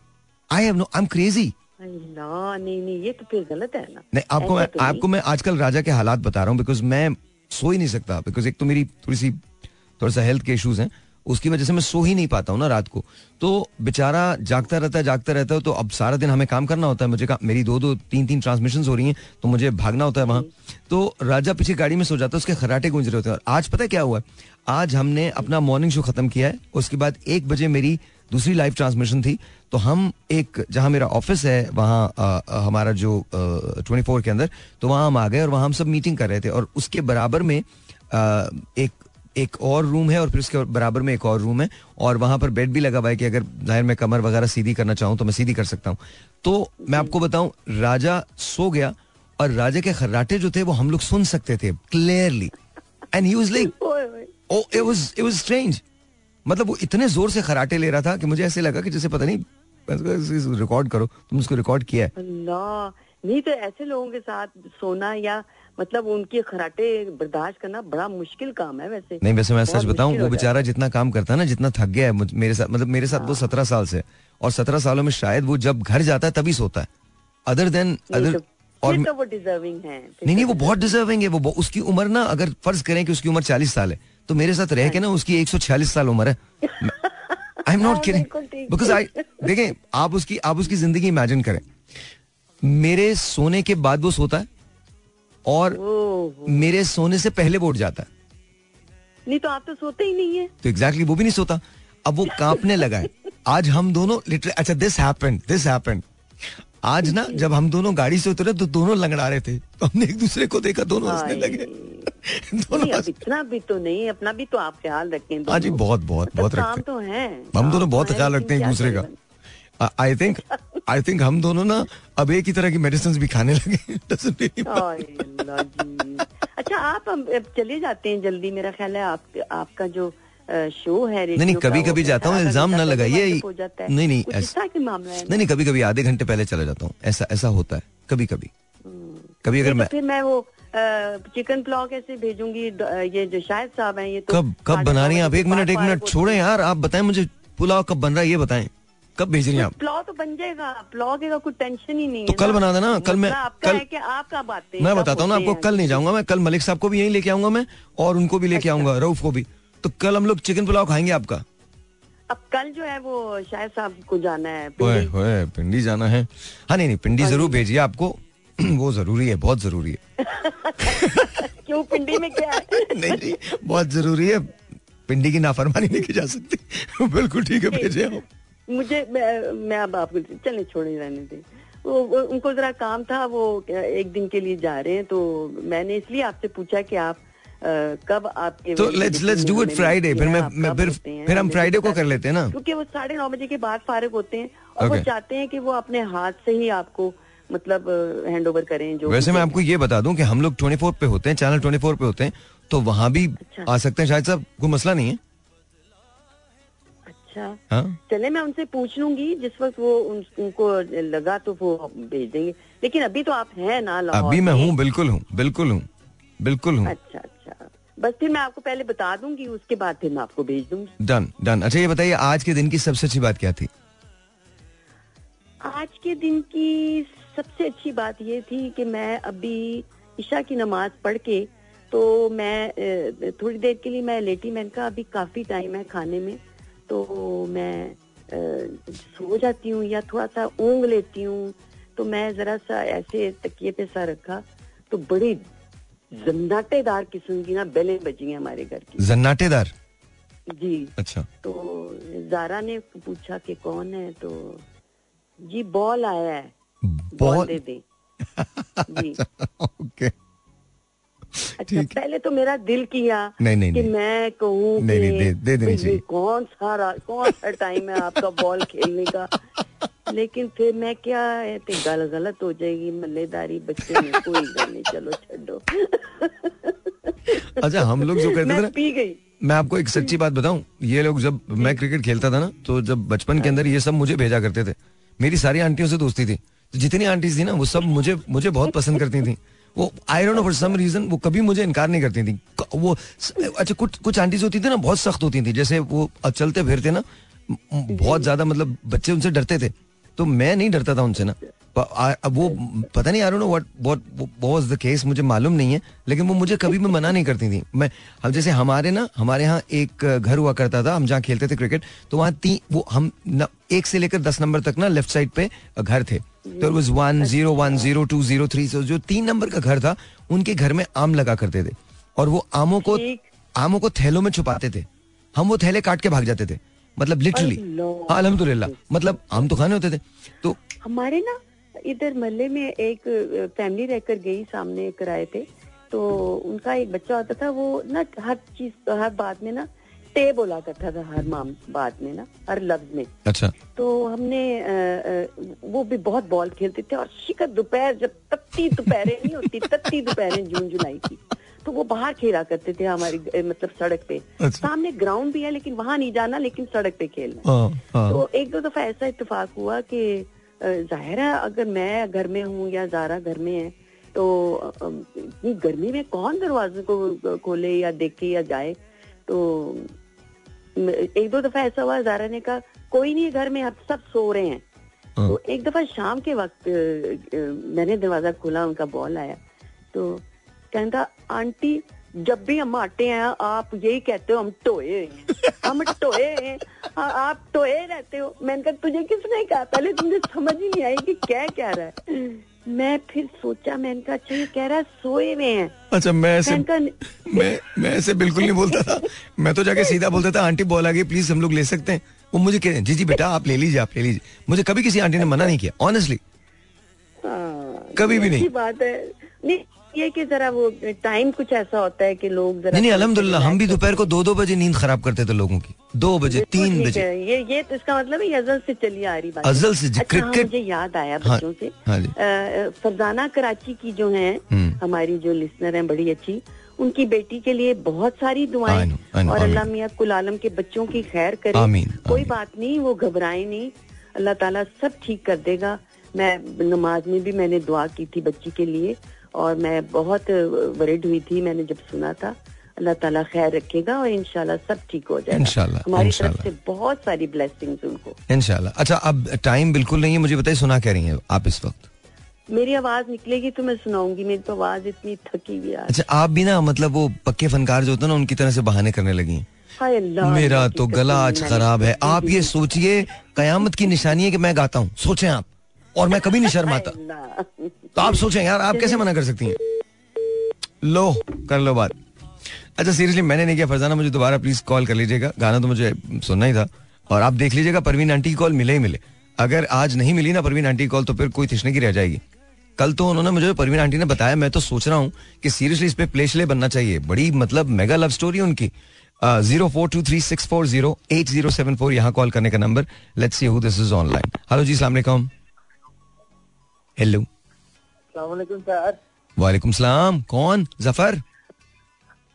I am no I am crazy. अल्लाह, नहीं नहीं, ये तो फिर गलत है ना। नहीं, आपको मैं आपको मैं आजकल राजा के हालात बता रहा हूँ, बिकॉज मैं सो ही नहीं सकता, बिकॉज एक तो मेरी थोड़ी सी थोड़ा सा हेल्थ के इश्यूज हैं, उसकी वजह से मैं सो ही नहीं पाता हूँ ना रात को। तो बेचारा जागता रहता है जागता रहता है, तो अब सारा दिन हमें काम करना होता है। मुझे मेरी दो दो तीन तीन ट्रांसमिशंस हो रही हैं, तो मुझे भागना होता है वहाँ। तो राजा पीछे गाड़ी में सो जाता है, उसके खराटे गूंज रहे होते हैं। और आज पता है क्या हुआ? आज हमने अपना मॉर्निंग शो खत्म किया है, उसके बाद एक बजे मेरी दूसरी लाइव ट्रांसमिशन थी। तो हम एक, जहाँ मेरा ऑफिस है वहाँ हमारा जो ट्वेंटी फोर के अंदर, तो वहाँ हम आ गए और वहाँ हम सब मीटिंग कर रहे थे। और उसके बराबर में एक एक और रूम है, और फिर उसके बराबर में एक और रूम है, और वहां पर बेड भी लगा हुआ है कि अगर जाहिर मैं कमर वगैरह सीधी करना चाहूँ तो मैं सीधी कर सकता हूँ। तो मैं आपको बताऊं, राजा सो गया और राजा के खर्राटे जो थे वो हम लोग सुन सकते थे clearly, and he was like, oh it was it was strange. मतलब वो इतने जोर से खर्राटे ले रहा था कि मुझे ऐसे लगा कि जैसे पता नहीं रिकॉर्ड करो, तुम उसको रिकॉर्ड किया है। नहीं तो ऐसे लोगों के साथ सोना या मतलब उनके खराटे बर्दाश्त करना बड़ा मुश्किल काम है। वैसे नहीं, वैसे मैं सच बताऊं, वो बेचारा जितना काम करता है ना, जितना थक गया है मेरे साथ, मतलब मेरे साथ वो सत्रह साल से, और सत्रह सालों में शायद वो जब घर जाता है तभी सोता है। अदर देन अदर और तो वो डिजर्विंग है। नहीं नहीं, वो बहुत डिजर्विंग है। वो उसकी उम्र ना, अगर फर्ज करें कि उसकी उम्र चालीस साल है, तो मेरे साथ रह के ना उसकी एक सौ छियालीस साल उम्र है। I am not kidding, because I देखें, आप उसकी आप उसकी जिंदगी इमेजिन करें। मेरे सोने के बाद वो सोता है और मेरे सोने से पहले वो उठ जाता है। नहीं तो आप तो सोते ही नहीं है। तो एग्जैक्टली वो भी नहीं सोता। अब वो कांपने लगा है। आज हम दोनों लिटरली, अच्छा दिस हैपेंड दिस हैपेंड आज ना जब हम दोनों गाड़ी से उतरे तो दोनों लंगड़ा रहे थे, तो हमने एक दूसरे को देखा, दोनों हंसने लगे। दोनों अब इतना भी तो नहीं, अपना भी तो आप ख्याल रखें। हाँ जी, बहुत बहुत बहुत रखते तो हैं हम दोनों, बहुत ख्याल रखते हैं एक दूसरे का। आई थिंक आई थिंक हम दोनों ना अब एक ही तरह की मेडिसिन भी खाने लगे। अच्छा, आप चले जाते हैं जल्दी, मेरा ख्याल है आप आपका जो शो है। नहीं नहीं, कभी कभी जाता हूँ, इल्जाम ना लगाइए। नहीं नहीं, ऐसा मामला है। नहीं नहीं, कभी कभी आधे घंटे पहले चला जाता हूँ, ऐसा ऐसा होता है कभी कभी कभी अगर मैं फिर मैं वो चिकन पुलाव कैसे भेजूंगी, ये जो शायद साहब हैं, ये कब कब बना रही हैं आप? एक मिनट एक मिनट छोड़े यार, आप बताएं मुझे पुलाव कब बन रहा है, ये बताएं कब भेज रही हैं आप? पुलाव तो बन जाएगा, पुलाव का कोई टेंशन ही नहीं है। तो कल बना देना। कल मैं कल आप क्या बातें, मैं बताता हूँ ना आपको। कल नहीं जाऊंगा मैं, कल मलिक साहब को भी यहीं लेके आऊंगा मैं, और उनको भी लेके आऊंगा, रऊफ को भी। तो कल हम लोग चिकन पुलाव खाएंगे आपका। अब कल जो है वो शायद साहब को जाना है, पिंडी। ओए, पिंडी जाना है। हाँ नहीं नहीं, पिंडी जरूर भेजिए, आपको वो जरूरी है, बहुत जरूरी है। क्यों, पिंडी में क्या है? नहीं नहीं, बहुत जरूरी है, पिंडी की नाफरमानी नहीं की जा सकती। बिल्कुल ठीक है, भेजिए आप मुझे। मैं अब आपको चलने छोड़े रहने दें, उनको जरा काम था, वो एक दिन के लिए जा रहे हैं, तो मैंने इसलिए आपसे पूछा कि आप Uh, कब आपके तो let's let's do it Friday. फिर मैं, मैं फिर फिर हम फ्राइडे को कर लेते हैं ना, क्योंकि वो साढ़े नौ बजे के बाद फारिग होते हैं, और okay. वो चाहते हैं कि वो अपने हाथ से ही आपको मतलब हैंडओवर करें। जो वैसे मैं आपको ये बता दूं कि हम लोग चौबीस पे होते हैं, चैनल चौबीस पे होते हैं, तो वहाँ भी अच्छा। आ सकते हैं शायद साहब, कोई मसला नहीं है। अच्छा, चले मैं उनसे पूछ लूंगी, जिस वक्त वो उनको लगा तो वो भेज देंगे, लेकिन अभी तो आप हैं ना लाहौर? अभी मैं हूँ, बिल्कुल हूँ, बिल्कुल हूँ, बिल्कुल हूँ। अच्छा अच्छा, बस फिर मैं आपको पहले बता दूंगी, उसके बाद फिर मैं आपको भेज दूंगी। Done done. अच्छा ये बताइए, आज के दिन की सबसे अच्छी बात क्या थी? आज के दिन की सबसे अच्छी बात ये थी कि मैं अभी ईशा की नमाज पढ़ के, तो मैं थोड़ी देर के लिए मैं लेटी, मैंने कहा अभी काफी टाइम है खाने में, तो मैं सो जाती हूँ या थोड़ा सा ऊँग लेती हूँ। तो मैं जरा सा ऐसे तकिए पे सा रखा, तो बड़ी जन्नाटेदार किस्म की ना बेलें बजी हैं हमारे घर की। जन्नाटेदार जी? अच्छा। तो जारा ने पूछा कि कौन है, तो जी बॉल आया है, बॉल, बॉल दे दे। जी ओके। अच्छा, पहले तो मेरा दिल किया नहीं, नहीं, कि नहीं, मैं कहूँ नहीं, नहीं, दे, दे देनी चाहिए, कौन सा कौन सा टाइम है आपका बॉल खेलने का। लेकिन फिर मैं क्या है, गल गलत हो जाएगी, मल्लेदारी बच्चे में कोई गल नहीं, चलो छोड़ो। अच्छा, हम लोग जो करते थे ना, पी गई। मैं आपको एक सच्ची बात बताऊं, ये लोग जब मैं क्रिकेट खेलता था ना, तो जब बचपन के अंदर ये सब मुझे भेजा करते थे, मेरी सारी आंटियों से दोस्ती थी, जितनी आंटीज थी ना वो सब मुझे मुझे बहुत पसंद करती थी। वो I don't know for some reason वो कभी मुझे इनकार नहीं करती थी वो। अच्छा, कुछ कुछ आंटीज होती थी ना बहुत सख्त होती थी, जैसे वो चलते फिरते ना बहुत ज्यादा, मतलब बच्चे उनसे डरते थे, तो मैं नहीं डरता था उनसे ना। अब वो पता नहीं, I don't know what what was the case, मुझे मालूम नहीं है, लेकिन वो मुझे कभी भी मना नहीं करती थी। मैं हम जैसे हमारे ना हमारे यहाँ एक घर हुआ करता था, हम जहाँ खेलते थे क्रिकेट, तो वहाँ तीन वो हम न, एक से लेकर दस नंबर तक ना लेफ्ट साइड पे घर थे, तो was one zero one zero two zero three, so जो तीन नंबर का घर था उनके घर में आम लगा करते थे, और वो आमों को आमों को थैलों में छुपाते थे, हम वो थैले काट के भाग जाते थे, मतलब लिटरली। हाँ, अल्हम्दुलिल्लाह, मतलब हम तो खाने होते थे। तो हमारे ना इधर महल्ले में एक फैमिली रहकर गई, सामने किराए पे, तो उनका एक बच्चा होता था, वो ना हर चीज हर बात में ना ते बोला करता था, हर माम बात में ना, हर लफ्ज में। अच्छा। तो हमने आ, आ, वो भी बहुत बॉल खेलते थे, और शिकर दोपहर जब तपती दोपहरें नहीं होती, तपती दोपहरें जून जुलाई की, तो वो बाहर खेला करते थे हमारी मतलब सड़क पे। अच्छा। सामने ग्राउंड भी है, लेकिन वहाँ नहीं जाना, लेकिन सड़क पे खेलना। आ, आ, तो एक दो दफा ऐसा इत्तेफाक हुआ कि जाहिर है अगर मैं घर में हूँ या जारा घर में है, तो इतनी गर्मी में कौन दरवाजे को खोले या देखे या जाए। तो एक दो दफा ऐसा हुआ, जारा ने कहा कोई नहीं घर में, अब सब सो रहे हैं। तो एक दफा शाम के वक्त मैंने दरवाजा खोला, उनका बॉल आया। तो कहता आंटी जब भी हम आते हैं आप यही कहते हो हम टोए हम टोए हैं, आप टोए रहते हो। मैंने कहा तुझे किसने कहा, पहले तुझे समझ ही नहीं आई कि क्या कह रहा है। मैं फिर सोचा, मैंने कहा अच्छा ये कह रहा है सोए हुए हैं। अच्छा मैं ऐसे मैं मैं ऐसे बिल्कुल नहीं बोलता था, मैं तो जाके सीधा बोलता था आंटी बॉल आ गई प्लीज हम लोग ले सकते हैं। वो मुझे कह रहे हैं जी जी बेटा आप ले लीजिए आप ले लीजिए। मुझे कभी किसी आंटी ने मना नहीं किया ऑनेस्टली, कभी भी नहीं। बात है ये कि जरा वो टाइम कुछ ऐसा होता है कि लोग जरा नहीं नहीं अल्हम्दुलिल्लाह हम भी दोपहर को दो दो बजे नींद खराब करते थे लोगों की, दो बजे तीन बजे। ये ये तो इसका मतलब है अजल से चली आ रही बात, अजल से। अच्छा, हाँ, मुझे याद आया बच्चों से, फरजाना कराची की जो हैं हमारी जो लिसनर हैं बड़ी अच्छी, उनकी बेटी के लिए बहुत सारी दुआएं और अल्लाह मियां कुल आलम के बच्चों की खैर करे। कोई बात नहीं, वो घबराए नहीं, अल्लाह ताला सब ठीक कर देगा। मैं नमाज में भी मैंने दुआ की थी बच्ची के लिए और मैं बहुत वरीड हुई थी मैंने जब सुना था। अल्लाह ताला खैर रखेगा और इंशाल्लाह सब ठीक हो जाएगा। इंशाल्लाह हमारी तरफ से बहुत सारी ब्लेसिंग्स उनको इंशाल्लाह। अच्छा अब टाइम बिल्कुल नहीं है, मुझे बताइए सुना क्या रही हैं आप इस वक्त? मेरी आवाज निकलेगी तो मैं सुनाऊंगी, मेरी तो आवाज इतनी थकी हुई। अच्छा आप भी ना मतलब वो पक्के फनकार जो होते हैं ना उनकी तरह से बहाने करने लगी। हाय अल्लाह मेरा तो गला आज खराब है। आप ये सोचिए कयामत की निशानी है कि मैं गाता हूँ, सोचें आप, और मैं कभी नहीं शर्माता। तो आप सोचें यार आप कैसे मना कर सकती हैं। लो कर लो बात। अच्छा सीरियसली मैंने नहीं किया, फरजाना मुझे दोबारा प्लीज कॉल कर लीजिएगा, गाना तो मुझे सुनना ही था। और आप देख लीजिएगा परवीन आंटी की कॉल मिले ही मिले, अगर आज नहीं मिली ना परवीन आंटी की कॉल तो फिर कोई थिसने की रह जाएगी। कल तो उन्होंने मुझे परवीन आंटी ने बताया, मैं तो सोच रहा हूँ कि सीरियसली इस पे प्लेशले बनना चाहिए, बड़ी मतलब मेगा लव स्टोरी उनकी। Zero four two three six four zero eight zero seven four यहाँ कॉल करने का number. Let's see who this is online. Hello जी अस्सलाम वालेकुम। हेलो अस्सलाम वालेकुम सर। वालेकुम सलाम। कौन? जफर?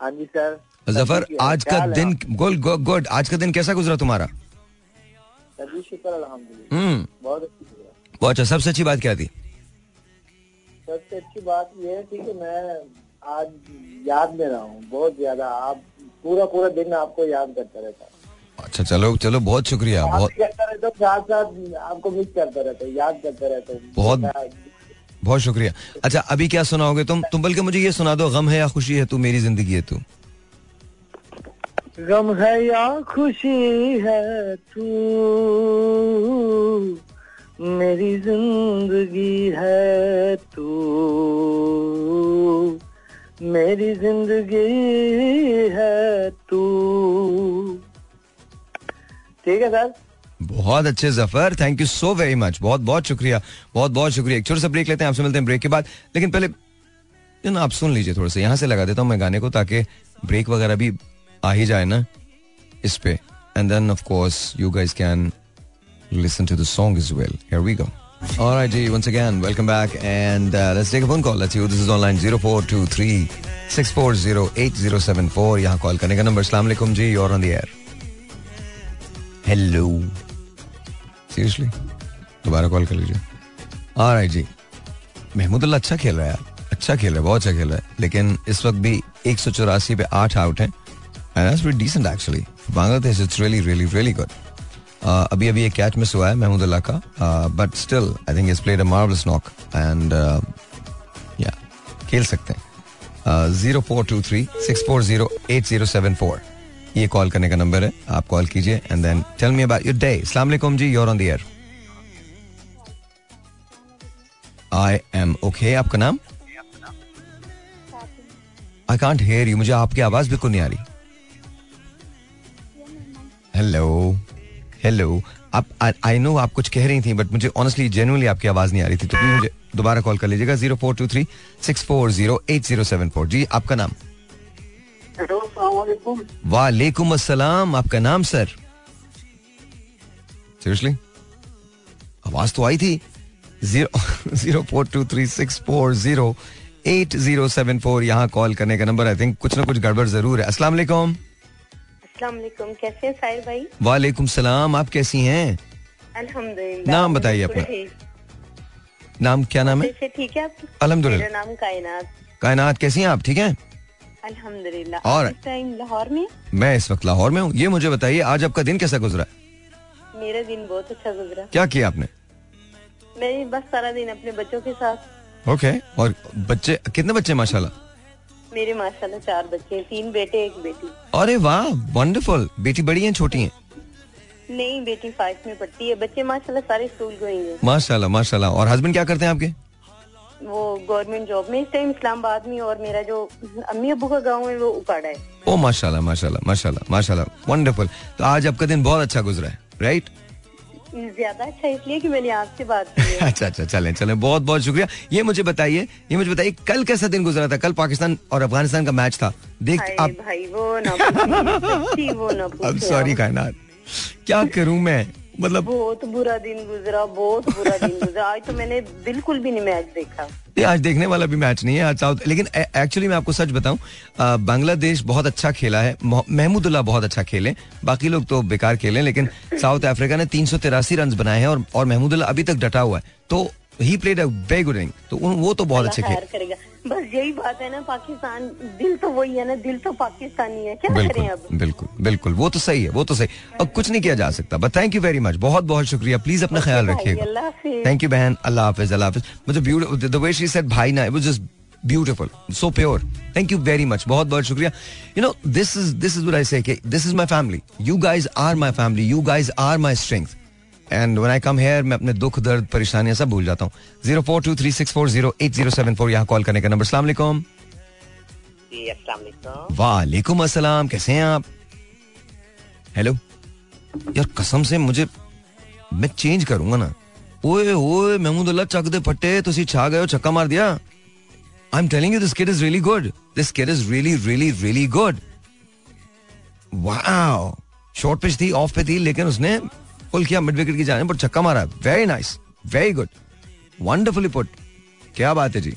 हाँ जी सर। जफर आज का दिन गुड गुड आज का दिन कैसा गुजरा तुम्हारा? सभी शुक्र अल्हम्दुलिल्लाह। हम्म बहुत अच्छा। बहुत अच्छा, सबसे अच्छी बात क्या थी? सबसे अच्छी बात ये थी कि मैं आज याद में रहा हूँ बहुत ज्यादा, आप पूरा पूरा दिन आपको याद करता रहता। अच्छा चलो चलो बहुत शुक्रिया। बहुत साथ साथ आपको मिस करता रहता हूं, याद करता रहता हूं। बहुत बहुत शुक्रिया। अच्छा अभी क्या सुनाओगे तुम तुम बल्कि मुझे ये सुना दो, गम है या खुशी है तू मेरी जिंदगी है तू। गम है या खुशी है तू मेरी जिंदगी है तू मेरी जिंदगी है तू। ठीक है सर बहुत अच्छे Zafar, thank you so very much, बहुत बहुत शुक्रिया, बहुत बहुत शुक्रिया। एक छोटा सा ब्रेक लेते हैं, आपसे मिलते हैं ब्रेक के बाद। लेकिन पहले ना आप सुन लीजिए थोड़ा सा, यहाँ से लगा देता हूँ मैं गाने को ताकि ब्रेक वगैरह भी आ ही जाए ना इस पे, and then of course you guys can listen to the song as well. Here we go. Alright जी, once again welcome back and let's take a phone call. Let's you this is online zero four two three six four zero eight zero seven four, यहाँ कॉल करने का नंबर। अस्सलाम वालेकुम जी, you are on the air. Hello seriously दोबारा कॉल कर लीजिए। ऑलराइट जी, महमूदुल्लाह अच्छा खेल रहा है यार, अच्छा खेल रहा है, बहुत अच्छा खेल रहा है, लेकिन इस वक्त भी एक सौ चौरासी पे आठ आउट है। Bangladesh it's really really really good. अभी अभी एक कैच मिस हुआ है महमूदुल्लाह का, but still I think is played a marvellous knock and या खेल सकते हैं। Zero four two three six four zero eight zero seven four ये कॉल करने का नंबर है, आप कॉल कीजिए and then tell me about your day. अस्सलाम वालेकुम जी, you are on the air. I am okay. आपका नाम? आई कांट हेयर यू, मुझे आपकी आवाज बिल्कुल नहीं आ रही। हेलो हेलो, आप आई नो आप कुछ कह रही थी बट मुझे ऑनेस्टली जेन्युइनली आपकी आवाज नहीं आ रही थी, तो प्लीज मुझे दोबारा कॉल कर लीजिएगा। Zero four two three six four zero eight zero seven four. जी आपका नाम? वालेकुम अस्सलाम। आपका नाम सर? सीरियसली आवाज तो आई थी। Zero four two three six four zero eight zero seven four यहाँ कॉल करने का नंबर। आई थिंक कुछ ना कुछ गड़बड़ जरूर है। अस्सलाम वालेकुम। अस्सलाम वालेकुम, कैसे हैं साहिर भाई? वालेकुम सलाम, आप कैसी हैं? अल्हम्दुलिल्लाह। नाम बताइए अपना। नाम क्या नाम है? ठीक है आप? अल्हम्दुलिल्लाह। मेरा नाम कायनात। कायनात कैसी हैं आप? ठीक हैं अल्हम्दुलिल्लाह। और इस टाइम लाहौर में? मैं इस वक्त लाहौर में हूँ। ये मुझे बताइए आज आपका दिन कैसा गुजरा? मेरा दिन बहुत अच्छा गुजरा। क्या किया आपने? मैं बस सारा दिन अपने बच्चों के साथ। ओके, और बच्चे कितने बच्चे? माशाल्लाह मेरे माशाल्लाह चार बच्चे हैं, तीन बेटे एक बेटी। अरे वाह वंडरफुल। बेटी बड़ी है छोटी है? नहीं बेटी फाइव में पढ़ती है। बच्चे माशाल्लाह सारे स्कूल गए हैं। माशाल्लाह माशाल्लाह। और हस्बैंड क्या करते हैं आपके? वो गवर्नमेंट जॉब में इस टाइम इस्लामाबाद में, और मेरा जो अम्मी अबू का गाँव है वो उपाड़ा है। ओ माशाल्लाह माशाल्लाह माशाल्लाह माशाल्लाह वंडरफुल। तो आज आपका दिन बहुत अच्छा गुजरा है राइट? ज्यादा अच्छा इसलिए कि मैंने आपसे बात की। अच्छा अच्छा चलें चलें बहुत बहुत शुक्रिया। ये मुझे बताइए ये मुझे बताइए कल कैसा दिन गुजरा था? कल पाकिस्तान और अफगानिस्तान का मैच था। देख आप भाई वो ना पूछिए वो ना पूछिए। अब सॉरी कायनात क्या करूं मैं, मतलब बहुत बुरा दिन गुजरा बहुत बुरा दिन गुजरा। आज तो मैंने बिल्कुल भी नहीं मैच देखा। ये आज देखने वाला भी मैच नहीं है आज साउथ। लेकिन एक्चुअली मैं आपको सच बताऊं बांग्लादेश बहुत अच्छा खेला है। महमूदुल्लाह बहुत अच्छा खेले, बाकी लोग तो बेकार खेले। लेकिन साउथ अफ्रीका ने तीन सौ तिरासी रन बनाए हैं और, और महमूदुल्लाह अभी तक डटा हुआ है। तो he played a very good inning. तो वो तो बहुत अच्छे खेले। बस यही बात है ना पाकिस्तान, दिल तो वही है ना, दिल तो पाकिस्तानी है। क्या करें अब? बिल्कुल बिल्कुल वो तो सही है वो तो सही। अब कुछ नहीं किया जा सकता। But thank you very much, बहुत बहुत शुक्रिया। प्लीज अपना ख्याल रखिएगा। थैंक यू बहन। अल्लाह हाफिज अल्लाह हाफिज। मुझे beautiful the way she said भाई ना, it was just beautiful so pure. Thank you very much, बहुत बहुत शुक्रिया। You know this is this is what I say, this is my family, you guys are my family, you guys are my strength. And when I come here, मैं अपने दुख दर्द परेशानियां सब भूल जाता हूँ। Zero four two three six four zero eight zero seven four यहाँ कॉल करने का नंबर। अस्सलाम वालेकुम। जी अस्सलाम वालेकुम। वालेकुम अस्सलाम। कैसे हैं आप? हेलो यार कसम से मुझे मैं चेंज करूंगा ना। ओए ओए महमूदुल्लाह चक दे फटे, तुसी छा गए हो, छक्का मार दिया। I am telling you this kid is really good, this kid is really really really good. Wow short pitch थी, ऑफ पे थी, लेकिन उसने पुल किया मिड विकेट की जाने पर, छक्का मारा। Very nice very good wonderfully put. क्या बात है जी।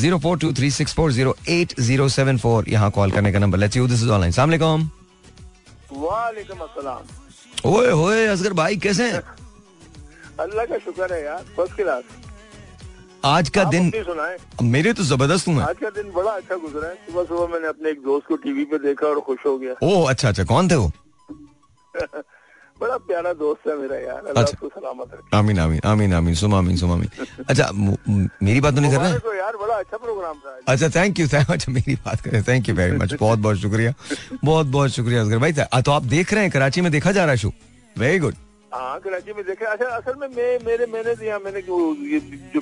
Zero four two three six four zero eight zero seven four यहाँ कॉल करने का number. Let's you this is online. अस्सलाम वालेकुम। वालेकुम अस्सलाम। ओए होए असगर भाई कैसे हैं? अल्लाह का शुक्र है यार फर्स्ट क्लास। आज का दिन मेरे तो जबरदस्त हूँ। आज का दिन बड़ा अच्छा गुजरा है। सुबह सुबह मैंने अपने एक दोस्त को टीवी पे देखा और खुश हो गया। ओह अच्छा अच्छा, कौन थे वो? बड़ा प्यारा दोस्त है मेरा यार, अल्लाह उसको सलामत रखे। आमीन आमीन आमीन आमीन सुमा आमीन सुमा आमीन। अच्छा मेरी बात तो नहीं कर रहे तो यार बड़ा अच्छा प्रोग्राम था। अच्छा थैंक यू थैंक अच्छा मेरी बात करें। थैंक यू वेरी मच, बहुत बहुत शुक्रिया बहुत बहुत शुक्रिया असगर भाई। तो आप देख रहे हैं कराची में देखा जा रहा है शो? Very good. हाँ कराची में देखा। अच्छा असल में मेरे मैंने मैंने जो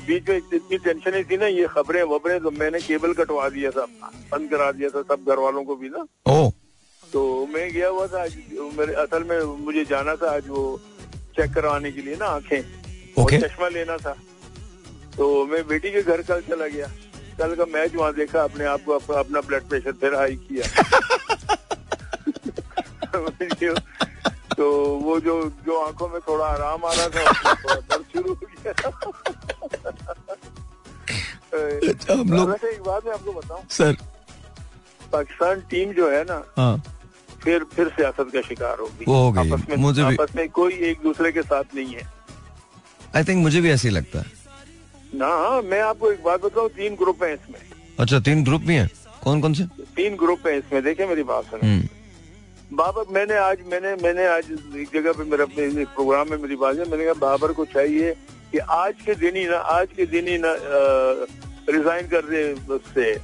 बीच में इतनी टेंशन थी ना ये खबरें वबरें, तो मैंने केबल कटवा दिया था, बंद करा दिया था सब घर वालों को भी ना। ओ तो मैं गया हुआ था आज, मेरे असल में मुझे जाना था आज वो चेक करवाने के लिए ना आंखें okay. और चश्मा लेना था, तो मैं बेटी के घर कल चला गया। कल का मैच वहाँ देखा, अपने आप को अप, अपना ब्लड प्रेशर फिर हाई किया तो वो जो जो आंखों में थोड़ा आराम आ रहा था थोड़ा दर्द शुरू हो गया। हम लोग वैसे एक बात मैं आपको बताऊं सर, पाकिस्तान टीम जो है ना हाँ। फिर फिर सियासत का शिकार होगी। वो हो गई आपस में, मुझे आपस में कोई एक दूसरे के साथ नहीं है। आई थिंक मुझे भी ऐसे ही लगता है ना। मैं आपको एक बात बताऊँ, तीन ग्रुप है इसमें। अच्छा तीन ग्रुप भी हैं? कौन कौन से तीन ग्रुप है इसमें? देखिए मेरी बात सुनो बाबर, मैंने आज मैंने मैंने आज एक जगह पे मेरा अपने प्रोग्राम में मेरी बात है, मैंने कहा बाबर को चाहिए कि आज के दिन ही ना आज के दिन ही ना रिजाइन कर दे उससे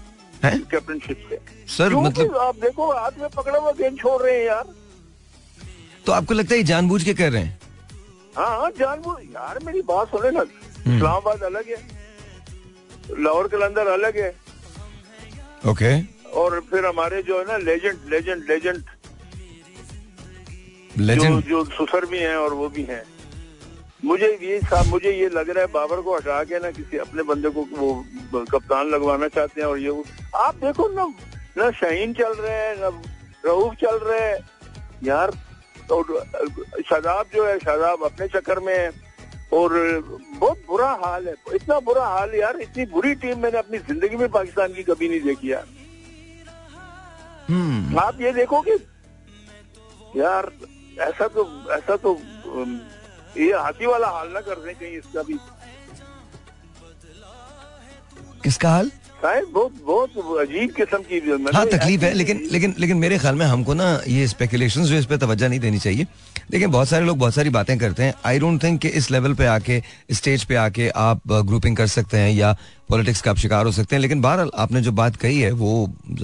कैप्टनशिप से। सर मतलब आप देखो हाथ में पकड़ा हुआ गेंद छोड़ रहे हैं यार। तो आपको लगता है ये जानबूझ के कर रहे हैं? हाँ हाँ जानबूझ यार, मेरी बात सुने ना। इस्लामाबाद अलग है, लाहौर कलंदर अलग है ओके okay. और फिर हमारे जो है ना लेजेंड लेजेंड लेजेंड लेजेंड जो, जो सुसर भी हैं और वो भी हैं। मुझे ये मुझे ये लग रहा है बाबर को हटा के ना किसी अपने बंदे को वो कप्तान लगवाना चाहते हैं। और ये आप देखो ना ना शाहीन चल रहे हैं ना रऊफ चल रहे हैं यार। तो शादाब जो है शादाब अपने चक्कर में है और बहुत बुरा हाल है, इतना बुरा हाल यार, इतनी बुरी टीम मैंने अपनी जिंदगी में पाकिस्तान की कभी नहीं देखी यार। hmm. आप ये देखो कि यार ऐसा तो ऐसा तो ये हाथी वाला हाल ना कर रहे कहीं इसका भी। किसका हाल बहुत बहुत अजीब किस्म की हाँ तकलीफ है। लेकिन लेकिन लेकिन मेरे ख्याल में हमको ना ये स्पेकुलेशंस जो इस पे तवज्जो नहीं देनी चाहिए। लेकिन बहुत सारे लोग बहुत सारी बातें करते हैं। आई डोंट थिंक कि इस लेवल पे आके स्टेज पे आके आप ग्रुपिंग कर सकते हैं या पॉलिटिक्स का आप शिकार हो सकते हैं। लेकिन बहरहाल आपने जो बात कही है वो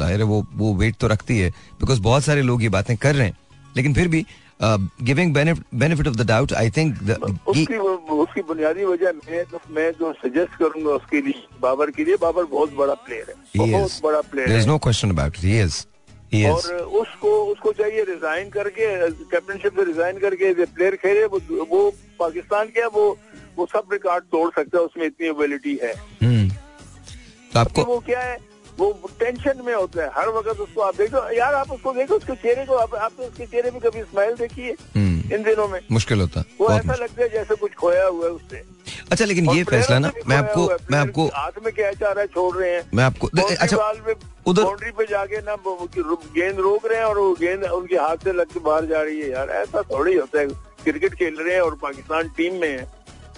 जाहिर है वो वो वेट तो रखती है बिकॉज बहुत सारे लोग ये बातें कर रहे हैं। लेकिन फिर भी giving benefit of the doubt I think उसकी उसकी बुनियादी वजह मैं तो मैं जो सजेस्ट करूंगा उसके लिए बाबर के लिए बाबर बहुत बड़ा प्लेयर है, बहुत बड़ा प्लेयर है, there is no question about it. He is he is और उसको उसको चाहिए रिजाइन करके कैप्टनशिप से रिजाइन करके जो प्लेयर खेले वो, वो पाकिस्तान के वो वो सब रिकॉर्ड तोड़ सकता है, उसमें इतनी एबिलिटी है। तो आपको वो क्या है वो टेंशन में होता है हर वक्त। उसको आप देखो यार आप उसको देखो उसके चेहरे को आप, आपने उसके चेहरे में कभी स्माइल देखी है? इन दिनों में मुश्किल होता है, वो ऐसा लगता है जैसे कुछ खोया हुआ है उससे। अच्छा लेकिन ये फैसला ना मैं आपको मैं आपको हाथ में क्या चाह रहा है छोड़ रहे हैं, मैं आपको अच्छा उधर बाउंड्री पे जाके ना गेंद रोक रहे हैं और वो गेंद उनके हाथ से लग के बाहर जा रही है। यार ऐसा थोड़ी होता है, क्रिकेट खेल रहे हैं और पाकिस्तान टीम में है,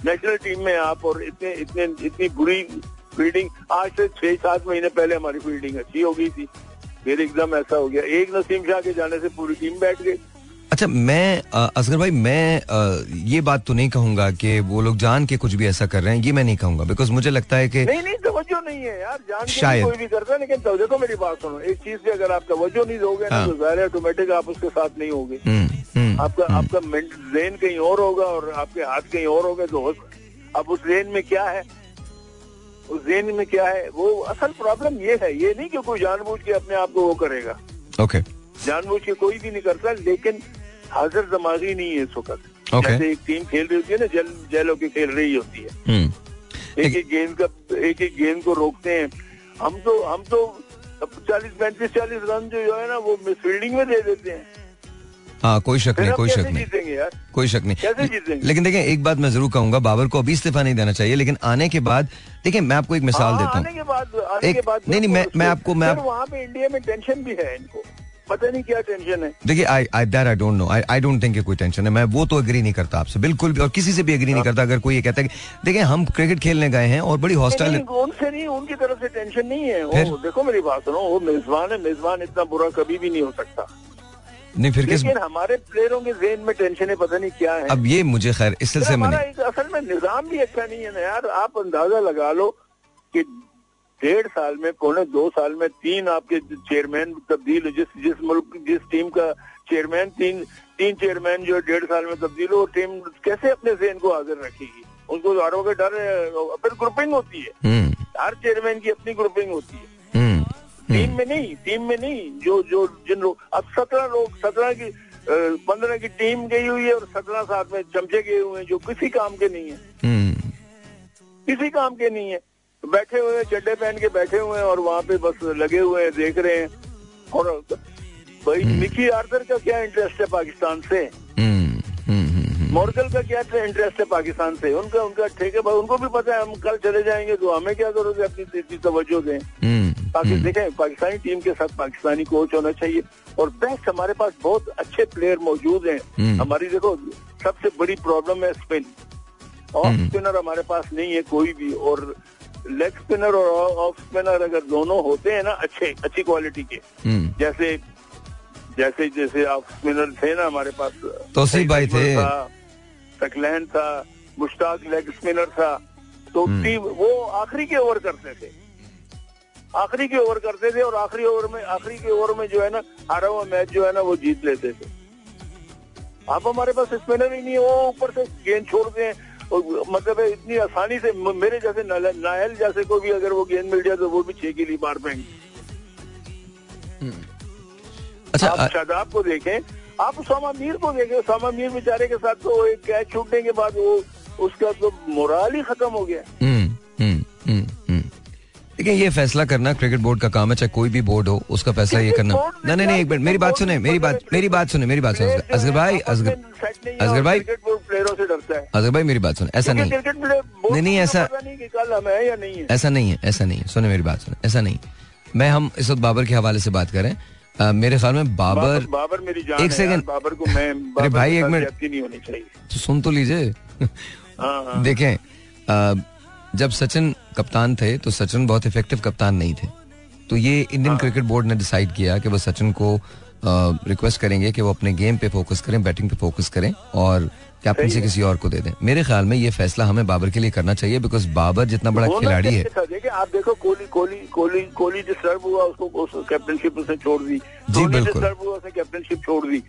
नेशनल टीम में आप और इतने इतने इतनी बुरी फील्डिंग। आज से छह सात महीने पहले हमारी फील्डिंग अच्छी हो गई थी, फिर एकदम ऐसा हो गया, एक नसीम शाह के जाने से पूरी टीम बैठ गई। अच्छा मैं असगर भाई मैं आ, ये बात तो नहीं कहूंगा कि वो लोग जान के कुछ भी ऐसा कर रहे हैं, ये मैं नहीं कहूंगा बिकॉज मुझे लगता है कि नहीं नहीं तवज्जो नहीं है यार, जान के कोई भी करता है। लेकिन तवज्जो तो मेरी बात सुनो, एक चीज पे अगर आप तवज्जो नहीं दोगे ना तो जाहिर है ऑटोमेटिक आप उसके साथ नहीं होगे, आपका आपका ब्रेन कहीं और होगा और आपके हाथ कहीं और होगा। तो अब उस ब्रेन में क्या है, उस जेन में क्या है, वो असल प्रॉब्लम ये है। ये नहीं कि कोई जानबूझ के अपने आप को वो करेगा, ओके okay. जानबूझ के कोई भी नहीं करता, लेकिन हाजिर दिमागी नहीं है इस वक्त। okay. जैसे एक टीम खेल रही होती है ना, जल जल होके खेल रही होती है, hmm. एक एक गेंद का एक एक गेंद को रोकते हैं। हम तो हम तो चालीस पैंतीस चालीस रन जो है ना वो फील्डिंग में दे देते हैं। हाँ कोई शक नहीं, कोई शक नहीं, कोई शक नहीं। लेकिन देखें एक बात मैं जरूर कहूंगा, बाबर को अभी इस्तीफा नहीं देना चाहिए, लेकिन आने के बाद देखिए मैं आपको एक मिसाल देता हूँ। नहीं नहीं मैं मैं आपको मैं वहाँ पे इंडिया में टेंशन भी है, इनको पता नहीं क्या टेंशन है। देखिए I I that I don't know, I I don't think कोई टेंशन है। मैं वो तो एग्री नहीं करता आपसे बिल्कुल भी, और किसी से भी एग्री नहीं करता अगर कोई ये कहता है कि देखिए हम क्रिकेट खेलने गए हैं और बड़ी हॉस्टाइल। उनसे नहीं, उनकी तरफ से टेंशन नहीं है। देखो मेरी बात सुनो, वो मेजबान है, मेजबान इतना बुरा कभी भी नहीं हो सकता। नहीं फिर लेकिन हमारे प्लेयरों के जेन में टेंशन है, पता नहीं क्या है। अब ये मुझे खैर इस सिलसिले में असल में निजाम भी अच्छा नहीं है ना यार। आप अंदाजा लगा लो कि डेढ़ साल में पौने दो साल में तीन आपके चेयरमैन तब्दील, जिस जिस मुल्क जिस टीम का चेयरमैन तीन तीन चेयरमैन जो डेढ़ साल में तब्दील हो, टीम कैसे अपने जेन को हाजिर रखेगी? उनको हारों के डर है, फिर ग्रुपिंग होती है, हर चेयरमैन की अपनी ग्रुपिंग होती है, टीम में नहीं, टीम में नहीं जो जो जिन लोग अब सत्रह लोग सत्रह की पंद्रह की टीम गई हुई है और सत्रह साथ में चमचे गए हुए हैं जो किसी काम के नहीं है, किसी काम के नहीं है, बैठे हुए हैं चड्डे पहन के बैठे हुए हैं और वहाँ पे बस लगे हुए हैं, देख रहे हैं। और भाई मिकी आर्थर का क्या इंटरेस्ट है पाकिस्तान से, मॉर्गल का क्या इंटरेस्ट है पाकिस्तान से? उनका उनका ठेके भाई, उनको भी पता है हम कल चले जाएंगे तो हमें क्या जरूरत है अपनी इतनी तवज्जो दें। पाकिस्तान देखें, पाकिस्तानी टीम के साथ पाकिस्तानी कोच होना चाहिए और बेस्ट हमारे पास बहुत अच्छे प्लेयर मौजूद हैं। हमारी देखो सबसे बड़ी प्रॉब्लम है स्पिन, ऑफ स्पिनर हमारे पास नहीं है कोई भी, और लेग स्पिनर और ऑफ स्पिनर अगर दोनों होते हैं ना अच्छे अच्छी क्वालिटी के, जैसे जैसे जैसे ऑफ स्पिनर थे ना हमारे पास, तौसीफ भाई थे, सकलैन था, मुश्ताक लेग स्पिनर था, तो वो आखिरी के ओवर करते थे, आखिरी के ओवर करते थे और आखिरी ओवर में आखिरी के ओवर में जो है ना हारा हुआ मैच जो है ना वो जीत लेते थे। आप हमारे पास स्पिनर ही नहीं है, वो ऊपर से गेंद छोड़ते हैं और मतलब है इतनी आसानी से, मेरे जैसे नायल जैसे को भी अगर वो गेंद मिल जाए तो वो भी छह के लिए मार पाएंगे। अच्छा, आप शादाब को देखें, आप उसामा मीर को देखें, उसामा मीर बेचारे के साथ तो एक कैच छूटने के बाद वो उसका तो मोराल ही खत्म हो गया। देखिए ये फैसला करना क्रिकेट बोर्ड का काम है, चाहे कोई भी बोर्ड हो, उसका फैसला ये करना। नहीं नहीं नहीं एक मिनट मेरी बात सुने, मेरी बात मेरी बात सुने मेरी बात सुने असगर भाई असगर असगर भाई असगर भाई मेरी बात सुने, ऐसा नहीं नहीं नहीं ऐसा ऐसा नहीं है ऐसा नहीं है सुने मेरी बात सुने ऐसा नहीं। मैं हम इस वक्त बाबर के हवाले से बात करें, मेरे ख्याल में बाबर बाबर मेरी जान, एक सेकंड बाबर को मैं अरे भाई एक मिनट सुन तो लीजिए। देखें जब सचिन कप्तान थे तो सचिन बहुत इफेक्टिव कप्तान नहीं थे, तो ये इंडियन क्रिकेट बोर्ड ने डिसाइड किया कि वो सचिन को रिक्वेस्ट करेंगे कि वो अपने गेम पे फोकस करें, बैटिंग पे फोकस करें और कैप्टनसी किसी और को दे दें. मेरे ख्याल में ये फैसला हमें बाबर के लिए करना चाहिए बिकॉज बाबर जितना बड़ा खिलाड़ी है. आप देखो कोहली कोहली कोहली कोहली डिस्टर्ब हुआ, उसको कैप्टनशिप उसने छोड़ दी. जी बिल्कुल, उसने कैप्टनशिप छोड़ दी.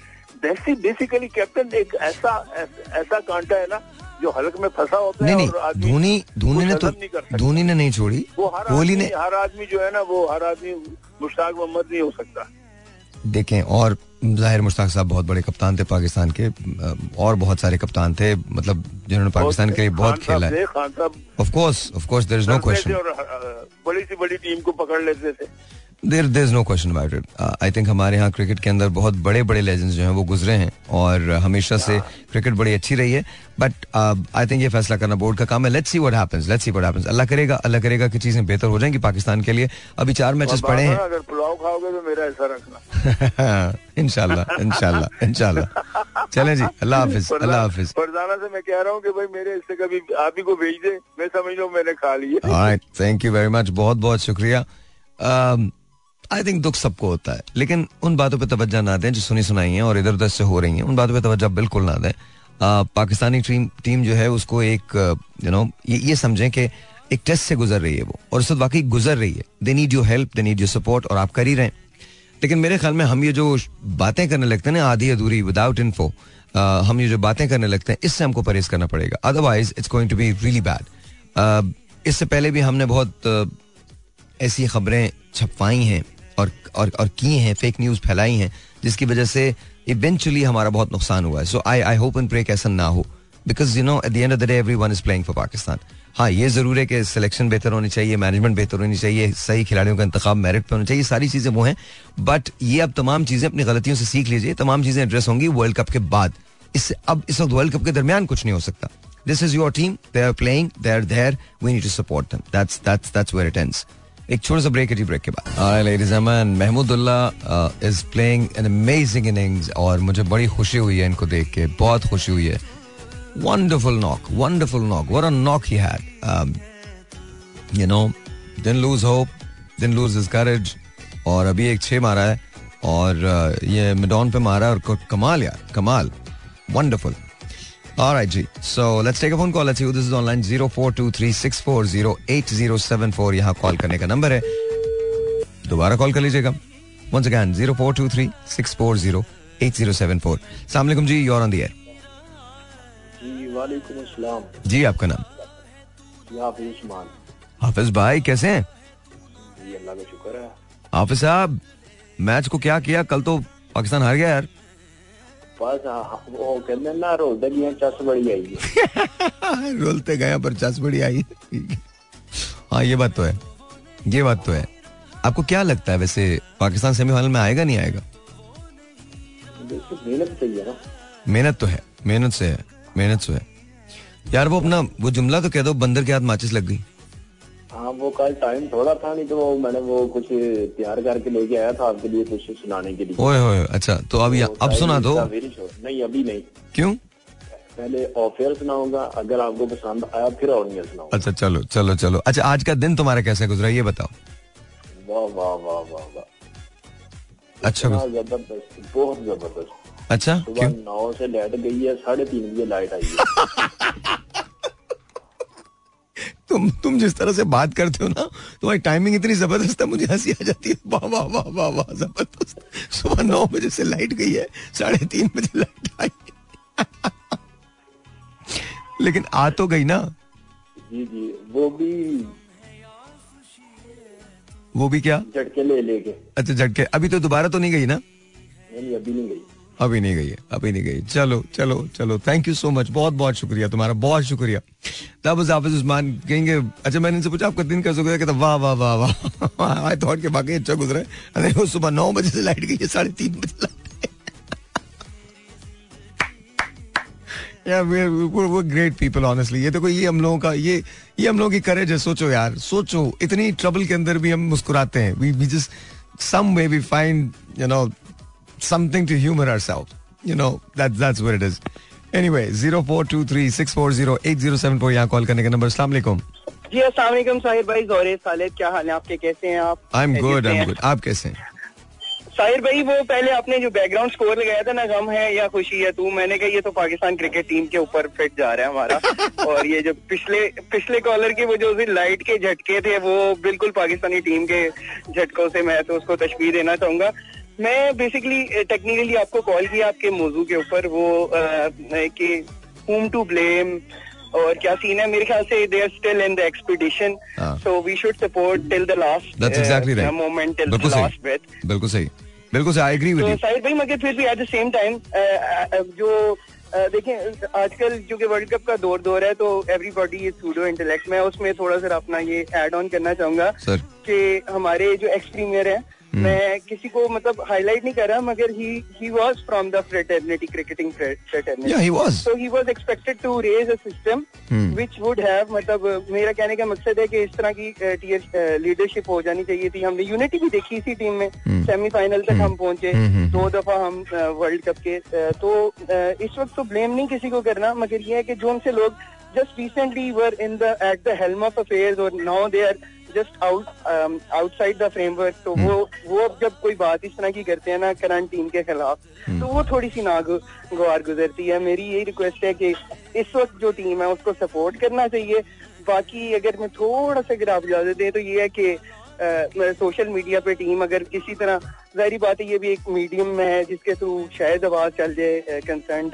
बेसिकली कैप्टन एक ऐसा ऐसा कांटा है ना जो हलक में फंसा होता है. नहीं नहीं, धोनी धोनी ने तो धोनी ने नहीं छोड़ी, कोहली ने. हर आदमी जो है ना वो हर आदमी मुश्ताक मोहम्मद नहीं हो सकता. देखें, और जाहिर मुश्ताक साहब बहुत बड़े कप्तान थे पाकिस्तान के, और बहुत सारे कप्तान थे मतलब जिन्होंने पाकिस्तान के लिए बहुत खेला है. Of course of course there is no question. बड़ी सी बड़ी टीम को पकड़ लेते थे. There there is no question about it. I think हमारे यहाँ क्रिकेट के अंदर बहुत बड़े बड़े लेजेंड्स जो हैं वो गुजरे हैं और हमेशा से क्रिकेट बड़ी अच्छी रही है. बट आई थिंक ये फैसला करना बोर्ड का काम है. Let's see what happens, let's see what happens. अल्लाह करेगा अल्लाह करेगा कि चीजें बेहतर हो जाएंगी पाकिस्तान के लिए. अभी चार मैचेस पड़े हैं. अगर पुलाव खाओगे तो मेरा ऐसा रखना. इंशाल्लाह इंशाल्लाह इंशाल्लाह. चलें जी, अल्लाह हाफिज अल्लाह हाफिज. फरजाना से मैं कह रहा हूँ कि भाई मेरे इससे कभी आप ही को भेज दे, मैं समझ लूँ मैंने खा लिया. थैंक यू वेरी मच, बहुत बहुत शुक्रिया. आई थिंक दुख सबको होता है, लेकिन उन बातों पे तवज्जो ना दें जो सुनी सुनाई हैं और इधर उधर से हो रही हैं. उन बातों पे तवज्जो बिल्कुल ना दें. पाकिस्तानी टीम टीम जो है उसको एक यू नो ये ये समझें कि एक टेस्ट से गुजर रही है वो, और उस वक्त वाकई गुजर रही है. They need your help, they need your support, और आप कर ही रहे हैं. लेकिन मेरे ख्याल में हम ये जो बातें करने लगते हैं ना आधी अधूरी विदाउट इन्फो, हम ये जो बातें करने लगते हैं इससे हमको परहेज करना पड़ेगा. Otherwise it's going to be really bad. इससे पहले भी हमने बहुत ऐसी खबरें छपवाई हैं और और और किए हैं, फेक न्यूज़ फैलाई हैं, जिसकी वजह से इवेंचुअली हमारा बहुत नुकसान हुआ है. So I I hope and pray ऐसा ना हो, because you know at the end of the day everyone is playing for Pakistan. हाँ, ये जरूर है कि सिलेक्शन बेहतर होनी चाहिए, मैनेजमेंट बेहतर होनी चाहिए, सही खिलाड़ियों का इंतखाब मेरिट पर होना चाहिए, सारी चीज़ें वो हैं. बट ये अब तमाम चीज़ें अपनी गलतियों से सीख लीजिए, तमाम चीज़ें एड्रेस होंगी वर्ल्ड कप के बाद. इससे अब इस वक्त वर्ल्ड कप के दरमियान कुछ नहीं हो सकता. This is your team, they are playing, they are there, we need to support them. That's that's that's where it ends. एक छोटा सा ब्रेक है जी, ब्रेक के बाद. Alright ladies and gentleman, Mahmudullah is playing an amazing innings और मुझे बड़ी खुशी हुई है इनको देख के, बहुत खुशी हुई है. Wonderful knock, wonderful knock, what a knock he had. You know didn't lose hope, didn't lose his courage. और अभी एक छः मारा है और uh, ये मिडॉन पे मारा है और कमाल यार, कमाल, वंडरफुल. ऑलराइट जी, so let's take a phone call. Let's see who this is online. Zero four two three six four zero eight zero seven four यहाँ कॉल करने का नंबर है. दोबारा कॉल कर लीजिएगा. Once again zero four two three six four zero eight zero seven four. अस्सलाम वालेकुम जी, you are on the air. जी वालेकुम अस्सलाम जी, आपका नाम? हाफिज उस्मान. हाफिज भाई कैसे हैं? जी अल्लाह का शुक्र है. हाफिज साहब, मैच को क्या किया? कल तो पाकिस्तान हार गया यार. रोलते गए पर चस बड़ी आई. हाँ ये बात तो है, ये बात तो है. आपको क्या लगता है वैसे पाकिस्तान सेमीफाइनल में आएगा नहीं आएगा? मेहनत चाहिए ना. मेहनत तो है, मेहनत से है, मेहनत से है यार. वो अपना वो जुमला तो कह दो, बंदर के हाथ माचिस लग गई. हाँ वो कल टाइम थोड़ा था, नहीं तो वो मैंने वो कुछ तैयार करके लेके आया था आपके लिए, कुछ सुनाने के लिए. ओए ओए, अच्छा तो अब तो अब सुना दो. नहीं अभी नहीं. क्यों? पहले ऑफियर सुनाऊंगा, अगर आपको पसंद आया फिर और नहीं सुनाऊंगा. अच्छा चलो चलो चलो. अच्छा आज का दिन तुम्हारा कैसे गुजरा ये बताओ. वाह वाह वाह वाह वाह, अच्छा जबरदस्त, बहुत जबरदस्त. अच्छा सुबह नौ से लाइट गई है, साढ़े तीन बजे लाइट आई है. तुम तुम जिस तरह से बात करते हो ना, तुम्हारी टाइमिंग इतनी जबरदस्त है, मुझे हंसी आ जाती है. वाह वाह वाह वाह वाह, जबरदस्त. सुबह नौ बजे से लाइट गई है, साढ़े तीन बजे लाइट आई. लेकिन आ तो गई ना. जी जी, वो भी वो भी क्या झटके ले लेके. अच्छा झटके, अभी तो दोबारा तो नहीं गई ना? नहीं अभी नहीं गई, अभी नहीं गई है, अभी नहीं गई. चलो चलो चलो, थैंक यू सो मच, बहुत बहुत शुक्रिया तुम्हारा, बहुत शुक्रिया. तब हाफिज उस्मान कहेंगे. अच्छा मैंने इनसे पूछा आपका दिन कैसे गुजरा, कहता वाह वाह वाह वाह, आई थॉट के बाकी अच्छा गुजरा है. अरे वो सुबह नौ बजे से लाइट गई है, साढ़े तीन बजे यार. वो ग्रेट पीपल ऑनेस्टली. ये देखो ये हम लोगों का ये ये हम लोगों की करेज है. सोचो यार, सोचो इतनी ट्रबल के अंदर भी हम मुस्कुराते हैं. We we just some way we find you know something to humor ourselves, you know, that, that's what it is. Anyway, zero four two three six four zero eight zero seven four यहाँ कॉल करने का नंबर. अस्सलाम वालेकुम. जी अस्सलाम वालेकुम साहिर भाई, ज़ोरे सालेब क्या हाल है आपके, कैसे हैं आप? I am good, I am good, आप कैसे हैं? साहिर भाई वो पहले आपने जो बैकग्राउंड स्कोर लगाया था ना, गम है या खुशी है तू, मैंने कहा ये तो पाकिस्तान क्रिकेट टीम के ऊपर फिट जा रहा है हमारा और ये जो पिछले पिछले कॉलर के वो जो लाइट के झटके थे वो बिल्कुल पाकिस्तानी टीम के झटकों से, मैं तो उसको तशबीह देना चाहूंगा। मैं बेसिकली टेक्निकली आपको कॉल किया आपके मौजू के ऊपर, वो कि whom to blame और क्या सीन है। मेरे ख्याल से they are still in the expedition, so we should support till the last. That's exactly right. Moment till the last breath. बिल्कुल सही, बिल्कुल सही, I agree with you. तो साहिर भाई मगर फिर भी at the same time जो देखें आजकल जो कि वर्ल्ड कप का दौर दौर है तो एवरीबॉडी इज सूडो इंटेलेक्ट। मैं उसमें थोड़ा सा अपना ये एड ऑन करना चाहूंगा कि हमारे जो एक्स प्रीमियर है, मैं किसी को मतलब हाईलाइट नहीं कर रहा मगर he he was from the fraternity, cricketing fraternity, he was, so he was expected to raise a system which would have, मतलब मेरा कहने का मकसद है कि इस तरह की लीडरशिप हो जानी चाहिए थी। हमने यूनिटी भी देखी इसी टीम में, सेमीफाइनल तक हम पहुंचे, दो दफा हम वर्ल्ड कप के, तो इस वक्त तो ब्लेम नहीं किसी को करना मगर ये है कि जो हमसे लोग just recently were in the at the helm of affairs और now they are just out outside the framework, तो वो वो अब जब कोई बात इस तरह की करते हैं ना करंट टीम के खिलाफ, तो वो थोड़ी सी नागवार गुजरती है। मेरी यही रिक्वेस्ट है कि इस वक्त जो टीम है उसको सपोर्ट करना चाहिए। बाकी अगर मैं थोड़ा सा गिराव इजाजत दें तो ये है कि सोशल मीडिया पे टीम अगर किसी तरह, जाहिर बात है ये भी एक मीडियम में है जिसके थ्रू शायद आवाज़ चल जाए कंसर्न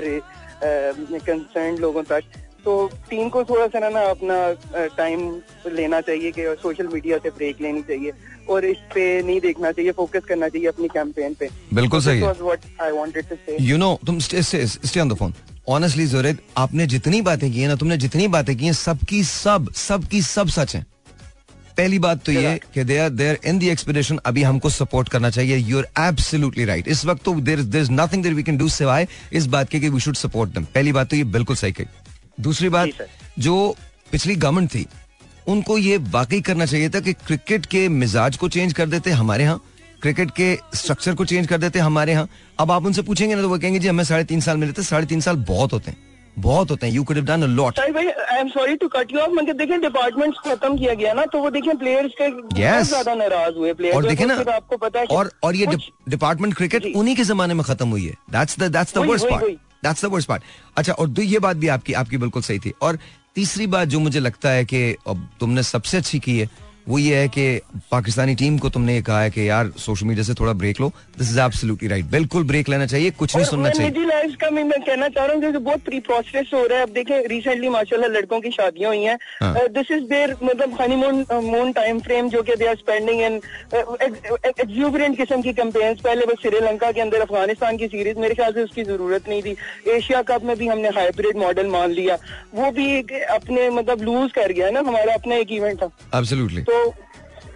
कंसर्न लोगों तक, तो टीम को थोड़ा सा ना अपना टाइम लेना चाहिए कि सोशल मीडिया से ब्रेक लेनी चाहिए और इस पे नहीं देखना चाहिए, फोकस करना चाहिए अपनी कैंपेन पे। बिल्कुल सही है, what I wanted to say, you know, तुम stay stay on the phone. Honestly ज़ोरेद, आपने जितनी बातें की है ना, तुमने जितनी बातें की हैं सबकी सब सबकी सब सच है। पहली बात तो ये कि they are there in the expedition, अभी हमको सपोर्ट करना चाहिए। You're absolutely right. इस वक्त तो there there is nothing that we can do सिवाय इस बात के कि we should support them. पहली बात तो ये बिल्कुल सही कही। दूसरी बात, जो पिछली गवर्नमेंट थी उनको ये वाकई करना चाहिए था कि क्रिकेट के मिजाज को चेंज कर देते हमारे यहाँ, क्रिकेट के स्ट्रक्चर को चेंज कर देते हमारे यहाँ। अब आप उनसे पूछेंगे ना तो वो कहेंगे जी हमें साढ़े तीन साल मिले थे, साढ़े तीन साल बहुत होते हैं, बहुत होते हैं, you could have done a lot. भाई I am sorry to cut you off, मगर देखें डिपार्टमेंट्स खत्म किया गया ना, तो वो देखें प्लेयर्स के yes. ज्यादा नाराज हुए प्लेयर्स, और देखें ना आपको पता है और और ये डिपार्टमेंट क्रिकेट उन्हीं के जमाने में खत्म हुई है। That's the that's the worst part, that's the worst part. अच्छा, और ये बात भी आपकी आपकी बिल्कुल सही थी। और तीसरी बात जो मुझे लगता है कि अब तुमने सबसे अच्छी की है वो ये है कि पाकिस्तानी टीम को तुमने ये कहा है कि यार सोशल मीडिया से थोड़ा ब्रेक लो। दिस इज एब्सोल्युटली राइट, बिल्कुल ब्रेक लेना चाहिए, कुछ नहीं सुनना चाहिए। निजी लाइफ का मैं कहना चाह रहा हूँ क्योंकि बहुत प्री प्रोसेस हो रहा है। अब देखें रिसेंटली माशाल्लाह लड़कों की शादियां हुई हैं, दिस इज देयर मतलब हनीमून मून टाइम फ्रेम जो कि they are spending in exuberant किस्म की कैंपेन्स। पहले वो श्रीलंका के अंदर अफगानिस्तान की सीरीज, मेरे ख्याल से उसकी जरूरत नहीं थी। एशिया कप में भी हमने हाइब्रिड मॉडल मान लिया, वो भी अपने मतलब लूज कर गया ना, हमारा अपना एक इवेंट था। एब्सोल्युटली,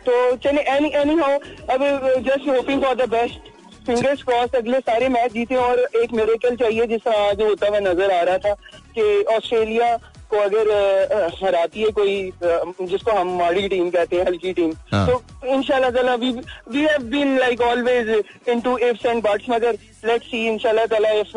तो चले एनी एनी हाउ, अब just hoping for the best, fingers cross अगले सारे मैच जीते और एक मिरेकल चाहिए जिसका आज होता हुआ नजर आ रहा था कि ऑस्ट्रेलिया को अगर हराती है कोई जिसको हम माड़ी टीम कहते हैं, हल्की टीम, तो इंशाल्लाह we we have been like always into ifs and buts, मगर लेट्स सी इंशाल्लाह इफ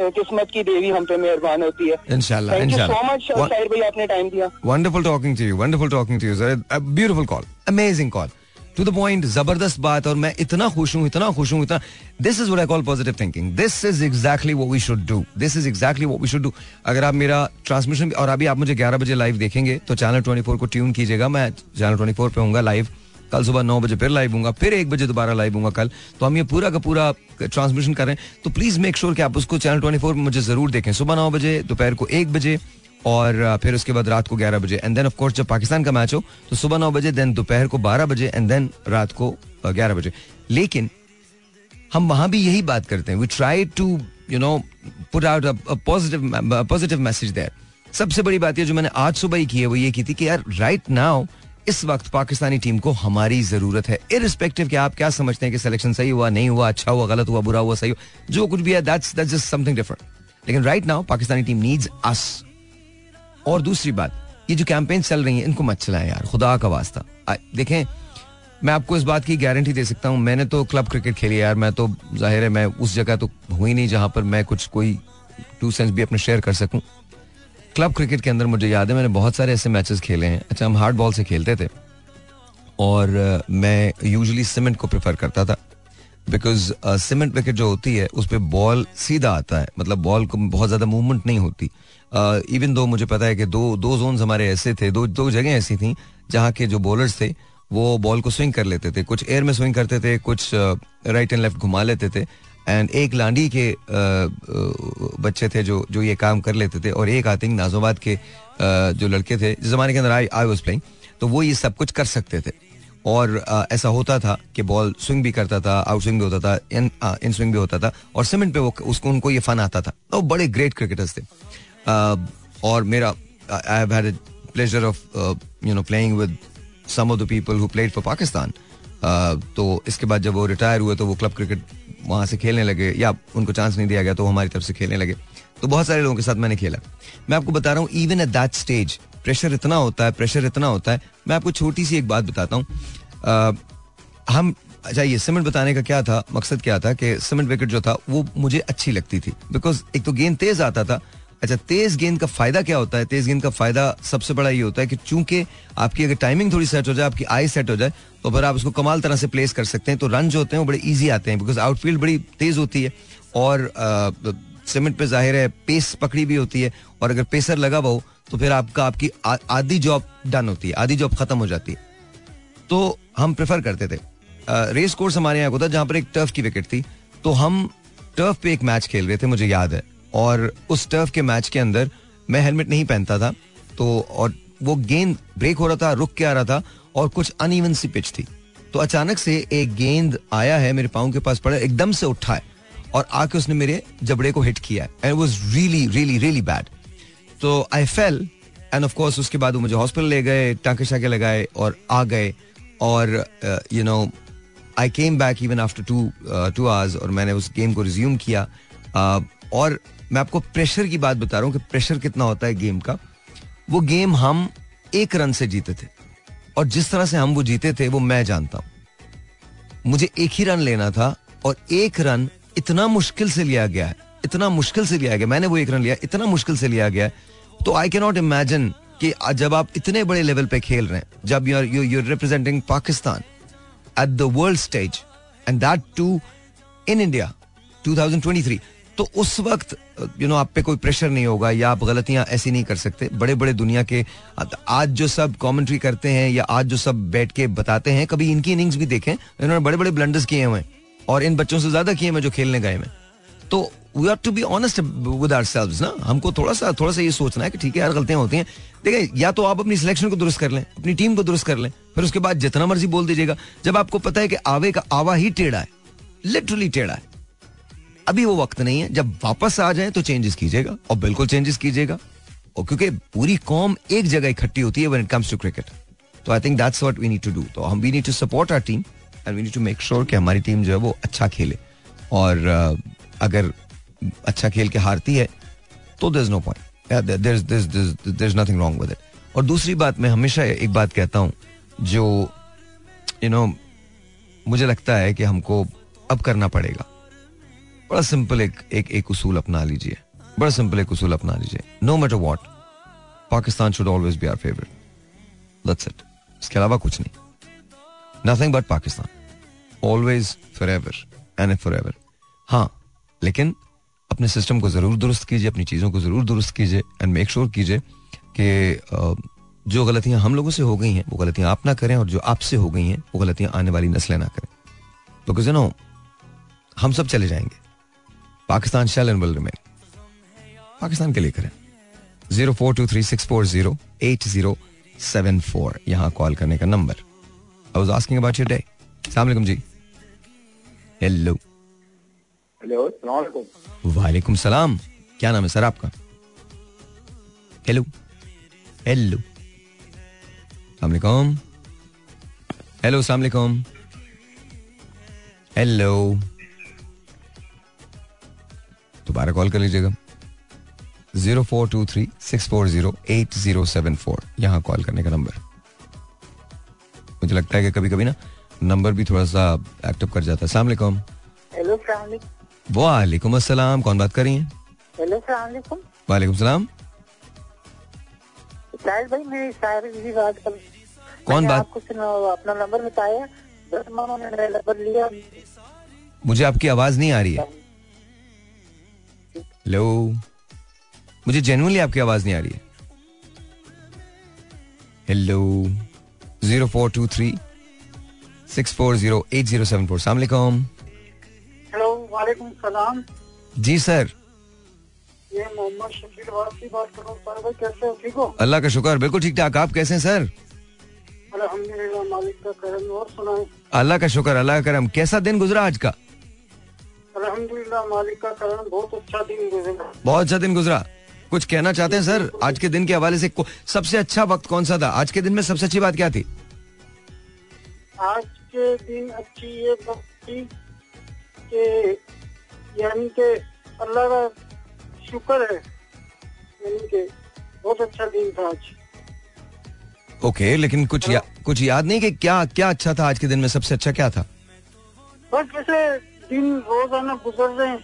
किस्मत की देवी हम पे मेहरबान होती है इंशाल्लाह। Thank you so much Sahir भाई, आपने टाइम दिया। Wonderful talking to you, wonderful talking to you sir, a beautiful call, amazing call, to the point, जबरदस्त बात। और मैं इतना खुश हूँ, इतना खुश हूँ, इतना, this is what I call positive thinking, this is exactly what we should do, this is exactly what we should do. अगर आप मेरा ट्रांसमिशन, और अभी आप मुझे ग्यारह बजे लाइव देखेंगे तो चैनल चौबीस को ट्यून कीजिएगा। मैं चैनल चौबीस पे हूँगा लाइव, कल सुबह नौ बजे फिर लाइव हूँ, फिर एक बजे दोबारा लाइव हूँ कल। तो हम ये पूरा का पूरा ट्रांसमिशन कर रहे हैं, तो प्लीज मेक श्योर कि आप उसको चैनल चौबीस मुझे जरूर देखें, सुबह नौ बजे, दोपहर को एक बजे और फिर उसके बाद रात को ग्यारह बजे, एंड देन ऑफ कोर्स जब पाकिस्तान का मैच हो तो सुबह नौ बजे, देन दोपहर को बारह बजे, एंड देन रात को ग्यारह बजे। लेकिन हम वहां भी यही बात करते हैं, we try to you know put out a positive positive message there. सबसे बड़ी बात यह जो मैंने आज सुबह ही की है वो ये की थी कि यार राइट नाउ इस वक्त पाकिस्तानी टीम को हमारी जरूरत है, इरिस्पेक्टिव कि आप क्या समझते हैं कि सिलेक्शन सही हुआ, नहीं हुआ, अच्छा हुआ, गलत हुआ, बुरा हुआ, सही हुआ, जो कुछ भी है, that's that's just something different. लेकिन right now Pakistani team needs us. और दूसरी बात, ये जो कैंपेन चल रही है इनको मत चलाएं यार, खुदा का वास्ता। देखें मैं आपको इस बात की गारंटी दे सकता हूँ, मैंने तो क्लब क्रिकेट खेली यार, मैं तो जाहिर है मैं उस जगह तो हुई नहीं जहां पर मैं कुछ कोई टू सेंस भी अपने शेयर कर सकूं। क्लब क्रिकेट के अंदर मुझे याद है मैंने बहुत सारे ऐसे मैचेस खेले हैं. अच्छा, हम हार्ड बॉल से खेलते थे और मैं यूजुअली सीमेंट को प्रेफर करता था बिकॉज सीमेंट विकेट जो होती है उस पर बॉल सीधा आता है, मतलब बॉल को बहुत ज़्यादा मूवमेंट नहीं होती. इवन दो मुझे पता है कि दो दो जोन्स हमारे ऐसे थे, दो दो जगह ऐसी थी जहाँ के जो बॉलर्स थे वो बॉल को स्विंग कर लेते थे, कुछ एयर में स्विंग करते थे, कुछ राइट एंड लेफ्ट घुमा लेते थे. एंड एक लांडी के बच्चे थे जो जो ये काम कर लेते थे और एक आई थिंक नाजोबाद के जो लड़के थे जिस जमाने के अंदर आई आई वाज प्लेइंग, तो वो ये सब कुछ कर सकते थे. और ऐसा होता था कि बॉल स्विंग भी करता था, आउट स्विंग भी होता था, इन इन स्विंग भी होता था और सीमेंट पे वो उसको उनको ये फन आता था. वो बड़े ग्रेट क्रिकेटर्स थे और मेरा I have had a pleasure of you know playing with some of the people who played for Pakistan. तो इसके बाद जब वो रिटायर हुए तो वो क्लब क्रिकेट वहाँ से खेलने लगे या उनको चांस नहीं दिया गया तो वो हमारी तरफ से खेलने लगे. तो बहुत सारे लोगों के साथ मैंने खेला. मैं आपको बता रहा हूँ even at that stage pressure इतना होता है, प्रेशर इतना होता है. मैं आपको छोटी सी एक बात बताता हूँ. हम अच्छा ये सीमेंट बताने का क्या था, मकसद क्या था कि सीमेंट विकेट जो था वो मुझे अच्छी लगती थी बिकॉज एक तो गेंद तेज आता था. अच्छा, तेज गेंद का फायदा क्या होता है? तेज गेंद का फायदा सबसे बड़ा ये होता है कि चूंकि आपकी अगर टाइमिंग थोड़ी सेट हो जाए, आपकी आई सेट हो जाए, तो फिर आप उसको कमाल तरह से प्लेस कर सकते हैं. तो रन जो होते हैं वो बड़े इजी आते हैं बिकॉज आउटफील्ड बड़ी तेज होती है और सीमेंट पे जाहिर है पेस पकड़ी भी होती है और अगर पेसर लगा हुआ हो तो फिर आपका आपकी आधी जॉब डन होती है, आधी जॉब खत्म हो जाती है. तो हम प्रेफर करते थे. रेस कोर्स हमारे यहाँ होता जहाँ पर एक टर्फ की विकेट थी, तो हम टर्फ पे एक मैच खेल रहे थे मुझे याद है और उस टर्फ के मैच के अंदर मैं हेलमेट नहीं पहनता था तो और वो गेंद ब्रेक हो रहा था, रुक के आ रहा था और कुछ अनइवन सी पिच थी. तो अचानक से एक गेंद आया है मेरे पाँव के पास पड़ा, एकदम से उठा है और आके उसने मेरे जबड़े को हिट किया है and it was really really really bad. तो I fell and of course उसके बाद वो मुझे हॉस्पिटल ले गए, टाँके शाके लगाए और आ गए और you know I came back even after two two hours और मैंने उस गेम को रिज्यूम किया. uh, और मैं आपको प्रेशर की बात बता रहा हूँ कि प्रेशर कितना होता है गेम का. वो गेम हम एक रन से जीते थे और जिस तरह से हम वो जीते थे वो मैं जानता हूँ. मुझे एक ही रन लेना था और एक रन इतना मुश्किल से लिया गया है, इतना मुश्किल से लिया गया. मैंने वो एक रन लिया, इतना मुश्किल से लिया गया. तो आई कैन नॉट इमेजिन कि जब आप इतने बड़े लेवल पे खेल रहे हैं, जब you are you are representing Pakistan at the world stage and that too in India two thousand twenty three, तो उस वक्त यू you नो know, आप पे कोई प्रेशर नहीं होगा या आप गलतियां ऐसी नहीं कर सकते. बड़े बड़े दुनिया के आज जो सब कमेंट्री करते हैं या आज जो सब बैठ के बताते हैं, कभी इनकी इनिंग्स भी देखें, इन्होंने बड़े बड़े ब्लंडर्स किए हुए हैं और इन बच्चों से ज्यादा किए हुए जो खेलने गए हैं. तो we have to be honest with ourselves ना. हमको थोड़ा सा थोड़ा सा ये सोचना है कि ठीक है यार, गलतियां होती हैं. देखिए, या तो आप अपनी सिलेक्शन को दुरुस्त कर लें, अपनी टीम को दुरुस्त कर लें, फिर उसके बाद जितना मर्जी बोल दीजिएगा. जब आपको पता है कि आवे का आवा ही टेढ़ा है, लिटरली टेढ़ा है, अभी वो वक्त नहीं है. जब वापस आ जाए तो चेंजेस कीजिएगा और बिल्कुल चेंजेस कीजिएगा और क्योंकि पूरी कौम एक जगह इकट्ठी होती है when it comes to cricket. तो I think that's what we need to do. तो हम we need to support our team and we need to make sure कि हमारी टीम जो है वो अच्छा खेले और अगर अच्छा खेल के हारती है तो there is no point, there is there is nothing wrong with it. और दूसरी बात, मैं हमेशा एक बात कहता हूं जो यू नो मुझे लगता है कि हमको अब करना पड़ेगा. बड़ा सिंपल एक एक एक उसूल अपना लीजिए, बड़ा सिंपल एक उसूल अपना लीजिए. No matter what, Pakistan should always be our favourite. That's it. इसके अलावा कुछ नहीं, nothing but Pakistan, always, for ever and for ever. हाँ, लेकिन अपने सिस्टम को जरूर दुरुस्त कीजिए, अपनी चीज़ों को जरूर दुरुस्त कीजिए एंड मेक श्योर कीजिए कि जो गलतियाँ हम लोगों से हो गई हैं वो गलतियाँ आप ना करें और जो आपसे हो गई हैं वो गलतियाँ आने वाली नस्लें ना करें. बिकॉज यू नो हम सब चले जाएंगे, Pakistan shall and will remain. Pakistan के लिए करें. Zero four two three six four zero eight zero seven four, यहाँ कॉल करने का number. I was asking about your day. अस्सलाम वालेकुम जी. हेलो हेलो, अस्सलाम वालेकुम. वालेकुम सलाम. क्या नाम है सर आपका? हेलो हेलो, अस्सलाम वालेकुम. हेलो, अस्सलाम वालेकुम. हेलो, दोबारा कॉल कर लीजिएगा. Zero four two three six four zero eight zero seven four, यहाँ कॉल करने का नंबर. मुझे लगता है कि कभी कभी ना नंबर भी थोड़ा सा एक्टिव कर जाता है. अस्सलाम वालेकुम. हेलो, अस्सलाम वालेकुम. वालेकुम अस्सलाम. कौन बात कर रही हैं? हेलो, अस्सलाम वालेकुम. वालेकुम सलाम. शायद भाई मेरी शायरी जी बात कर कौन बात आपको अपना नंबर बताया नंबर लिया। मुझे आपकी आवाज नहीं आ रही है। हेलो, मुझे जेन्युइनली आपकी आवाज नहीं आ रही है। Hello zero four two three six four zero eight zero seven four. सलाम अलैकुम। हेलो वालेकुम सलाम। जी सर, ये मोहम्मद शफीर वासी बात कर रहा हूँ। कैसे हो? ठीक हो? अल्लाह का शुक्र, बिल्कुल ठीक ठाक। आप कैसे हैं सर? अल्हम्दुलिल्लाह, मालिक का करम। और सुनाएं। अल्लाह का शुक्र, अल्लाह का करम। कैसा दिन गुजरा आज का? अल्हम्दुलिल्लाह, मालिक का करम, बहुत अच्छा दिन गुजरा। बहुत अच्छा दिन गुजरा। कुछ कहना चाहते हैं सर आज के दिन के हवाले से? सबसे अच्छा वक्त कौन सा था आज के दिन में? सबसे अच्छी बात क्या थी आज के दिन? अच्छी ये बात थी कि यानी कि अल्लाह का शुक्र है, यानी कि बहुत अच्छा दिन था आज। ओके okay, लेकिन कुछ या, कुछ याद नहीं कि क्या क्या अच्छा था आज के दिन में? सबसे अच्छा क्या था? बस जैसे दिन रोजाना गुजर रहे हैं,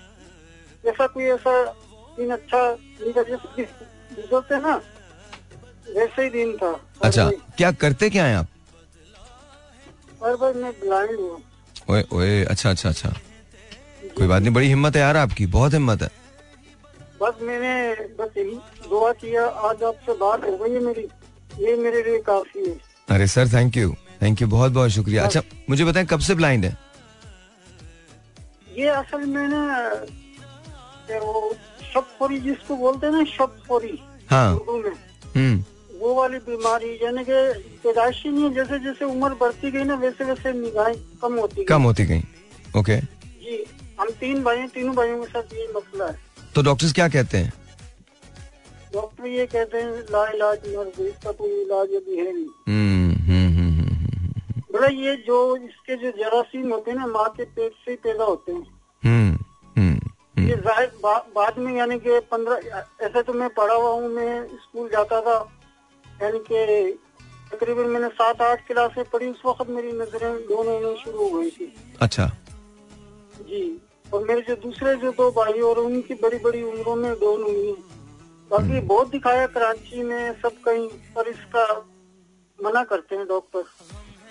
जैसा कोई ऐसा दिन अच्छा गुजरते ना, वैसे ही दिन था। अच्छा, क्या करते क्या है आप? और बस मैं ब्लाइंड हूँ। ओए ओए, अच्छा अच्छा अच्छा, कोई बात नहीं। बड़ी हिम्मत है यार आपकी, बहुत हिम्मत है। बस मैंने बस दुआ किया, आज आपसे बात हो गई है मेरी, ये मेरे लिए काफी है। अरे sir thank you, thank you, बहुत बहुत शुक्रिया। अच्छा मुझे बताएं कब से ब्लाइंड है? ये असल में ना वो शबखोरी जिसको बोलते हैं ना, शबखोरी उर्दू में, हम्म, वो वाली बीमारी, यानी कि पैदाइशी नहीं है, जैसे जैसे उम्र बढ़ती गई ना वैसे वैसे निगाहें कम होती कम होती गई। ओके जी, हम तीन भाई, तीनों भाइयों के साथ ये मसला है। तो डॉक्टर्स क्या कहते हैं? डॉक्टर ये कहते हैं ला इलाज मर्ज़, इसका कोई इलाज अभी है नहीं। बोला ये जो इसके जो जरासीम होते हैं ना माँ के पेट से पैदा होते हैं। हुँ, हुँ, हुँ. ये जाहिर बा, बाद में, यानी कि पंद्रह, ऐसे तो मैं पढ़ा हुआ हूँ, मैं स्कूल जाता था, यानी कि तकरीबन मैंने सात आठ क्लासें पढ़ी, उस वक्त मेरी नजरें दोनों में शुरू हो गई थी। अच्छा जी, और मेरे जो दूसरे जो दो भाई और उनकी बड़ी बड़ी उम्रों में डोन हुई। बाकी बहुत दिखाया कराची में, सब कहीं, पर इसका मना करते हैं डॉक्टर,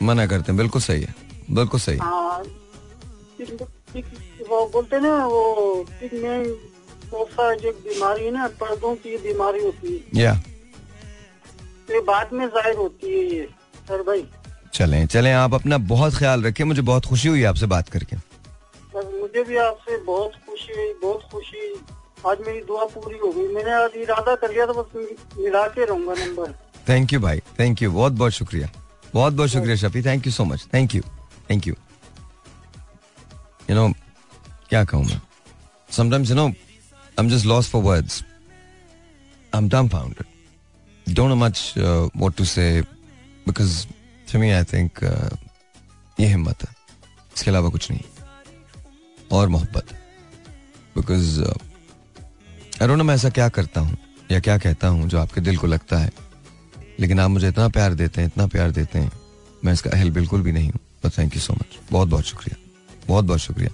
मना करते हैं। बिल्कुल सही है, बिल्कुल सही है। आ, वो बोलते ना वो जो बीमारी है ना, पर्दों की बीमारी होती है, या तो बाद में जाहिर होती है ये। सर भाई चलें चलें, आप अपना बहुत ख्याल रखें। मुझे बहुत खुशी हुई आपसे बात करके। मुझे भी आपसे बहुत खुशी हुई, बहुत खुशी। आज मेरी दुआ पूरी हो गई, मैंने आज इरादा कर लिया था, बस मिला के रहूंगा नंबर। थैंक यू भाई, थैंक यू, बहुत बहुत शुक्रिया, बहुत बहुत शुक्रिया Shafi, thank you so much, thank you, thank you. You know क्या कहूँ मैं, sometimes you know I am just lost for words, I am dumbfounded, don't know much what to say, because to me I think ये हिम्मत है, इसके अलावा कुछ नहीं, और मोहब्बत, बिकॉज आई डोंट नो मैं ऐसा क्या करता हूँ या क्या कहता हूँ जो आपके दिल को लगता है, लेकिन आप मुझे इतना प्यार देते हैं, इतना प्यार देते हैं, मैं इसका अहल बिल्कुल भी नहीं हूँ। But thank you so much, बहुत बहुत शुक्रिया, बहुत बहुत शुक्रिया।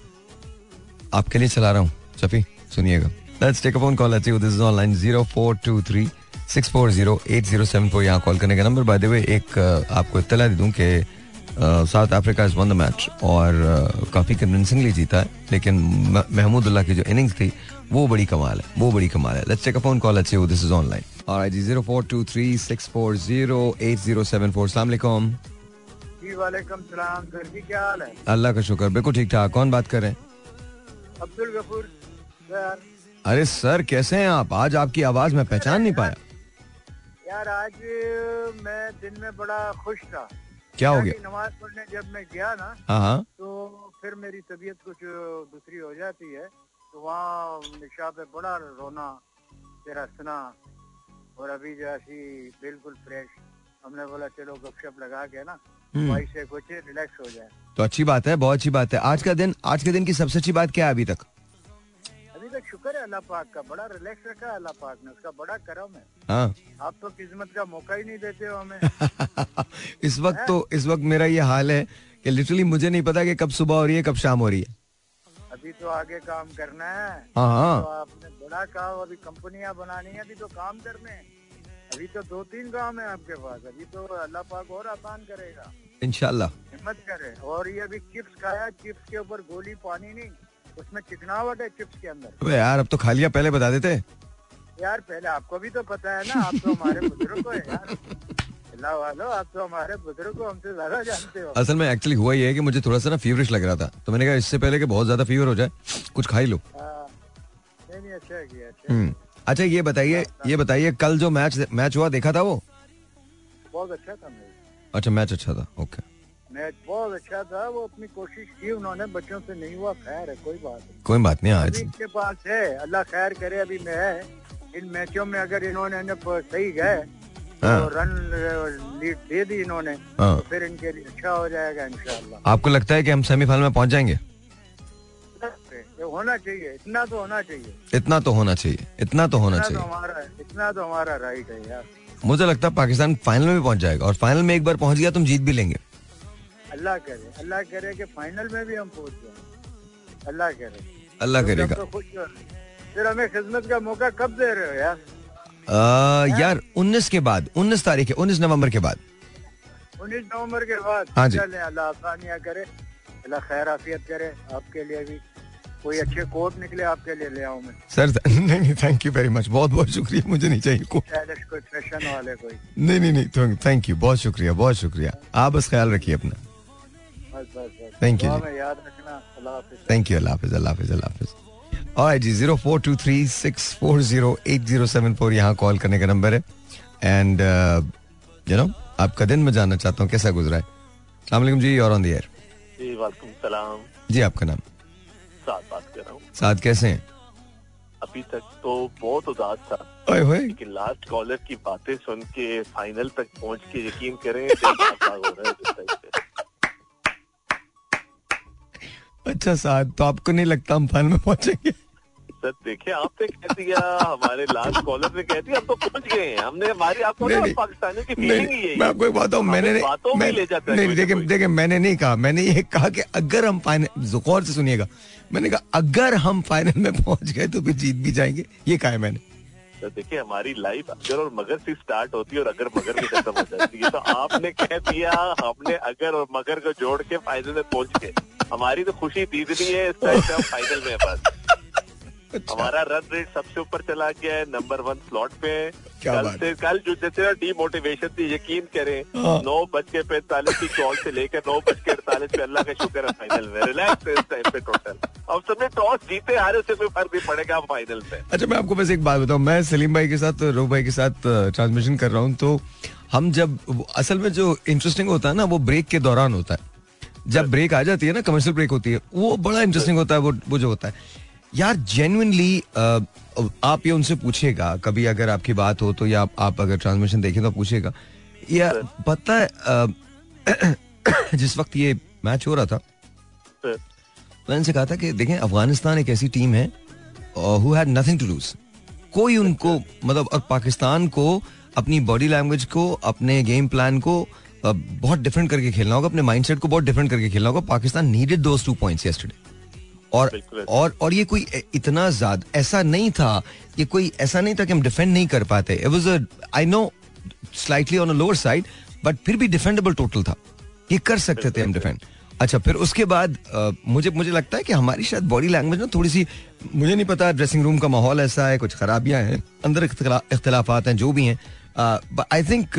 आपके लिए चला रहा हूँ शफी, सुनिएगा। Let's take a phone call, let's see who this is online. Zero four two three six four zero eight zero seven four, यहाँ कॉल करने का नंबर। बाय द वे एक आपको इत्तला दे दूँ कि South Africa is won the match, और काफ़ी कन्विंसिंगली जीता है, लेकिन महमूदुल्लाह की जो इनिंग्स थी वो बड़ी कमाल है, वो बड़ी कमाल है। Let's take a phone call, let's see who this is online. Alright जी, zero four two three six four zero eight zero seven four. अस्सलाम वालेकुम। जी वालेकुम सलाम। सर जी क्या हाल है? अल्लाह का शुक्र, बिल्कुल ठीक ठाक। कौन बात कर रहे हैं? अब्दुल गफूर सर। अरे सर कैसे हैं आप? आज आपकी आवाज में पहचान नहीं पाया यार। आज मैं दिन में बड़ा खुश था। क्या हो गया? नमाज पढ़ने जब मैं गया ना, हाँ, तो फिर मेरी तबीयत कुछ दूसरी हो जाती है, तो वहाँ निशा पे बड़ा रोना, फिर हंसना, और अभी जैसी बिल्कुल फ्रेश। हमने बोला चलो गपशप लगा के ना भाई से कुछ रिलैक्स हो जाए। तो अच्छी बात है, बहुत अच्छी बात है। आज का दिन, आज के दिन की सबसे अच्छी बात क्या है अभी तक? अभी तक शुक्र है अल्लाह पाक का, बड़ा रिलैक्स रखा है अल्लाह पाक ने, उसका बड़ा करम है। हाँ, आप तो किस्मत का मौका ही नहीं देते हो हमें। इस वक्त है? तो इस वक्त मेरा ये हाल है कि लिटरली मुझे नहीं पता कि कब सुबह हो रही है, कब शाम हो रही है। अभी तो आगे काम करना है। हाँ, तो आपने बड़ा कहा, अभी कंपनियां बनानी है, अभी तो काम करने हैं। अभी तो दो तीन काम है आपके पास, अभी तो अल्लाह पाक और आसान करेगा इंशाल्लाह, हिम्मत करे। और ये अभी चिप्स खाया, चिप्स के ऊपर गोली पानी नहीं, उसमें चिकनावट है चिप्स के अंदर। अबे यार अब तो खा लिया, पहले बता देते यार। पहले आपको भी तो पता है ना, आप तो हमारे बुजुर्ग है यार, वालों आप तो हमारे बुजुर्ग को हमसे ज्यादा जानते हो। असल में एक्चुअली हुआ ये है कि मुझे थोड़ा सा ना फीवरिश लग रहा था, तो मैंने कहा इससे पहले कि बहुत ज्यादा फीवर हो जाए कुछ खा ही लो। नहीं नहीं अच्छा किया, अच्छा। अच्छा ये बताइए, ये बताइए कल जो मैच मैच हुआ देखा था वो? बहुत अच्छा था मैच। अच्छा मैच अच्छा था, ओके। मैच बहुत अच्छा था, वो अपनी कोशिश की उन्होंने, बच्चों से नहीं हुआ खैर है, कोई बात नहीं कोई बात नहीं। आज इसके पास है, अल्लाह खैर करे। अभी मैं इन मैचों में अगर इन्होंने सही गए तो रन लीड दे दी इन्होंने, तो फिर इनके लिए अच्छा हो जाएगा इंशाल्लाह। आपको लगता है कि हम सेमीफाइनल में पहुंच जाएंगे? होना चाहिए, इतना तो होना चाहिए, इतना तो होना चाहिए, इतना तो होना चाहिए, हमारा इतना तो हमारा राइट है यार। मुझे लगता है पाकिस्तान फाइनल में पहुंच जाएगा, और फाइनल में एक बार पहुंच गया तुम जीत भी लेंगे। अल्लाह करे, अल्लाह करे कि फाइनल में भी हम पहुंच जाए, अल्लाह करे, अल्लाह करेगा। फिर हमें खिदमत का मौका कब दे रहे हो यार? आ, यार उन्नीस के बाद, उन्नीस तारीख है, उन्नीस नवम्बर के बाद, उन्नीस नवम्बर के बाद। हाँ जी, अल्लाह आसानियाँ करे, अल्लाह खैर आफियत करे आपके लिए भी, कोई अच्छे कोट निकले आपके लिए ले आऊं मैं। सर नहीं, थैंक यू वेरी मच, बहुत बहुत शुक्रिया, मुझे नहीं चाहिए कोट। कोई फैशन वाले कोई नहीं नहीं नहीं थैंक यू, बहुत शुक्रिया बहुत शुक्रिया, आप बस ख्याल रखिए अपना। थैंक यू, याद रखना, अल्लाह हाफिज़। थैंक यू, अल्लाह हाफिज़, अल्लाह हाफिज़, अल्लाह हाफिज़। ऑलराइट जी, zero four two three six four zero eight zero seven four यहाँ कॉल करने का नंबर है। एंड यू नो आपका दिन मैं जानना चाहता हूँ कैसा गुजरा है। अस्सलाम वालेकुम जी, और ऑन द एयर जी। वालेकुम सलाम जी, आपका नाम? साथ बात कर रहा हूँ। साथ कैसे हैं? अभी तक तो बहुत उदास था, लेकिन लास्ट कॉलर की बातें सुन के फाइनल तक पहुँच के यकीन करें हो रहा है। अच्छा साथ, तो आपको नहीं लगता हम फाइनल में पहुँचेंगे? सर देखिए, आपने कह दिया, हमारे लास्ट कॉलर ने कह दिया, हम तो पहुँच गए हैं। हमने हमारी आपको पाकिस्तानियों की फीलिंग ही है। मैं आपको एक बात बताऊं, मैंने बातों में ले जाता है। देखिए देखिए, मैंने नहीं कहा, मैंने ये कहा कि अगर हम फाइनल, गौर से सुनिएगा, मैंने कहा अगर हम फाइनल में पहुँच गए तो फिर जीत भी जाएंगे, ये कहा है मैंने। तो देखिए हमारी लाइफ अगर और मगर से स्टार्ट होती है और अगर मगर भी खत्म हो जाती है, तो आपने कह दिया हमने अगर और मगर को जोड़ के फाइनल में पहुँच गए। हमारी तो खुशी दीदनी है, इस टाइम हम फाइनल में बस। अच्छा। हमारा रन रेट सबसे ऊपर चला गया है, नंबर वन स्लॉट पे। कल से कल जो जैसे डीमोटिवेशन थी, यकीन करें नौ बज के पैंतालीस की कॉल से लेकर नौ बज के अड़तालीस पे अल्लाह का शुक्र है फाइनल में, रिलैक्स है इस टाइम पे टोटल। अब सबने टॉस जीते हारे से कोई फर्क नहीं पड़ेगा फाइनल में। अच्छा मैं आपको बस एक बात बताऊँ, मैं सलीम भाई के साथ, रूफ भाई के साथ ट्रांसमिशन कर रहा हूँ, तो हम जब असल में जो इंटरेस्टिंग होता है ना वो ब्रेक के दौरान होता है। जब ब्रेक आ जाती है ना, कमर्शियल ब्रेक होती है, वो बड़ा इंटरेस्टिंग होता है। वो वो जो होता है यार जेन्युइनली, आप ये उनसे पूछेगा कभी अगर आपकी बात हो तो, या आप, आप अगर ट्रांसमिशन देखें तो पूछेगा या पता है आ, जिस वक्त ये मैच हो रहा था मैंने से कहा था कि देखें अफगानिस्तान एक ऐसी टीम है who had nothing to lose, कोई उनको मतलब, और पाकिस्तान को अपनी बॉडी लैंग्वेज को, अपने गेम प्लान को बहुत डिफरेंट करके खेलना होगा, अपने माइंडसेट को बहुत डिफरेंट करके खेलना होगा। Pakistan needed those two points yesterday, और और और ये कोई इतना ज्यादा ऐसा नहीं था, ये कोई ऐसा नहीं था कि हम डिफेंड नहीं कर पाते। It was a, I know slightly on a lower side, but फिर भी डिफेंडेबल टोटल था, ये कर सकते थे हम डिफेंड। अच्छा फिर उसके बाद आ, मुझे मुझे लगता है कि हमारी शायद बॉडी लैंग्वेज ना थोड़ी सी, मुझे नहीं पता, ड्रेसिंग रूम का माहौल ऐसा है, कुछ खराबियां हैं अंदर, इख्तिलाफात हैं जो भी हैं। आई थिंक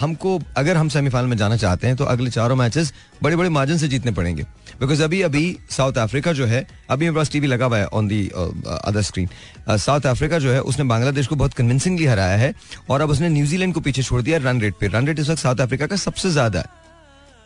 हमको अगर हम सेमीफाइनल में जाना चाहते हैं तो अगले चारों मैचेस बड़े बड़े मार्जिन से जीतने पड़ेंगे, बिकॉज अभी अभी साउथ अफ्रीका जो है, अभी मेरे पास टीवी लगा हुआ है on the other screen, South Africa जो है उसने बांग्लादेश को बहुत कन्विंसिंगली हराया है, और अब उसने न्यूजीलैंड को पीछे छोड़ दिया रन रेट पे। रन रेट इस वक्त साउथ अफ्रीका का सबसे ज्यादा है,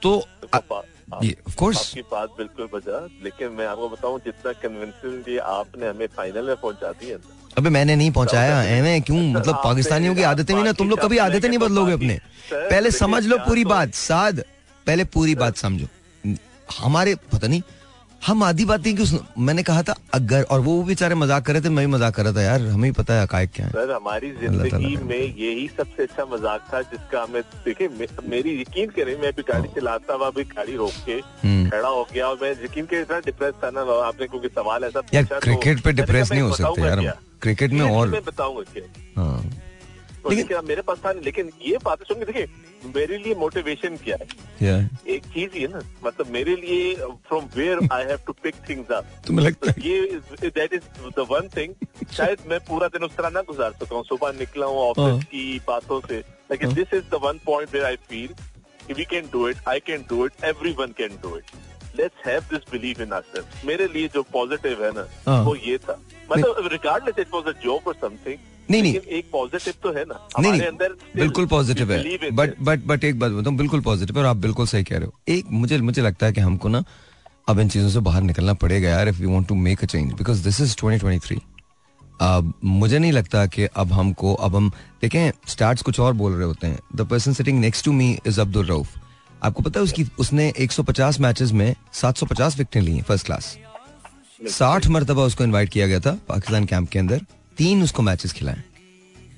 तो ऑफ कोर्स आपकी बात बिल्कुल बजा, लेकिन मैं आपको बताऊं जितना कन्विंसिंगली आपने हमें फाइनल में पहुंचा दिया। अबे मैंने नहीं पहुंचाया है क्यों? मतलब पाकिस्तानियों की आदतें भी ना, तुम लोग कभी आदतें नहीं बदलोगे अपने। पहले समझ लो पूरी बात साद, पहले पूरी बात समझो। हमारे पता नहीं, हम आधी बात नहीं कि मैंने कहा था अगर, और वो बेचारे मजाक कर रहे थे, मैं भी मजाक कर रहा था यार, हमें पता है हकायक क्या है। सर हमारी जिंदगी में यही सबसे अच्छा मजाक था जिसका हमें, देखिए मेरी यकीन करें मैं भी गाड़ी चलाता हुआ भी गाड़ी रोक के खड़ा हो गया, और मैं यकीन के इतना डिप्रेस था ना, आपने क्योंकि सवाल ऐसा पूछा। क्रिकेट पे डिप्रेस नहीं हो सकता यार, क्रिकेट में, और बताऊंगा लेकिन मेरे पास था नहीं, लेकिन ये बातें सुन के देखिए मेरे लिए मोटिवेशन क्या है, yeah. एक चीज ये ना, मतलब मेरे लिए from where I have to pick things up, तुम्हें लगता है ये that is the one thing. शायद मैं पूरा दिन उस तरह ना गुजार सका हूँ, सुबह निकला हूँ ऑफिस की बातों से, लेकिन this is the one point where I feel we can do it, I can do it, everyone can do it. Let's have this belief in ourselves. मेरे लिए जो पॉजिटिव है ना वो ये था, मतलब regardless it was a joke or something. नहीं नहीं, एक पॉजिटिव तो है ना हमारे अंदर, बिल्कुल पॉजिटिव है. बट बट बट एक बात बताऊँ, बिल्कुल पॉजिटिव है और आप बिल्कुल सही कह रहे हो. एक मुझे मुझे लगता है कि हमको ना अब इन चीज़ों से बाहर निकलना पड़ेगा यार, if we want to make a change, because this is twenty twenty three. अब मुझे नहीं लगता कि अब हमको अब हम देखें स्टार्स कुछ और बोल रहे होते हैं. The person sitting next to me is Abdul Rauf. आपको पता है उसकी उसने एक सौ पचास मैचेस में सात सौ पचास विकेटें ली हैं फर्स्ट क्लास. साठ मरतबा उसको इनवाइट किया गया था पाकिस्तान कैंप के अंदर, तीन उसको मैचेस खिलाए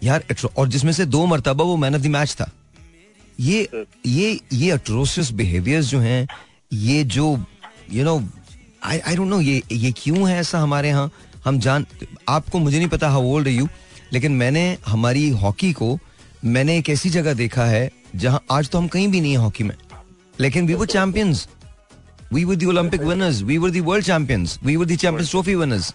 यार, और जिसमें से दो मरतबा वो मैन ऑफ द मैच था. ये ये ये अट्रोशियस बिहेवियर्स जो हैं, ये जो you know I I don't know ये ये क्यों है ऐसा हमारे यहाँ. हम जान आपको मुझे नहीं पता हाउ ओल्ड आर यू, लेकिन मैंने हमारी हॉकी को मैंने एक ऐसी जगह देखा है जहाँ आज तो हम कहीं भी नहीं है हॉकी में, लेकिन we were champions, we were the Olympic winners, we were the world champions, we were the champions trophy winners,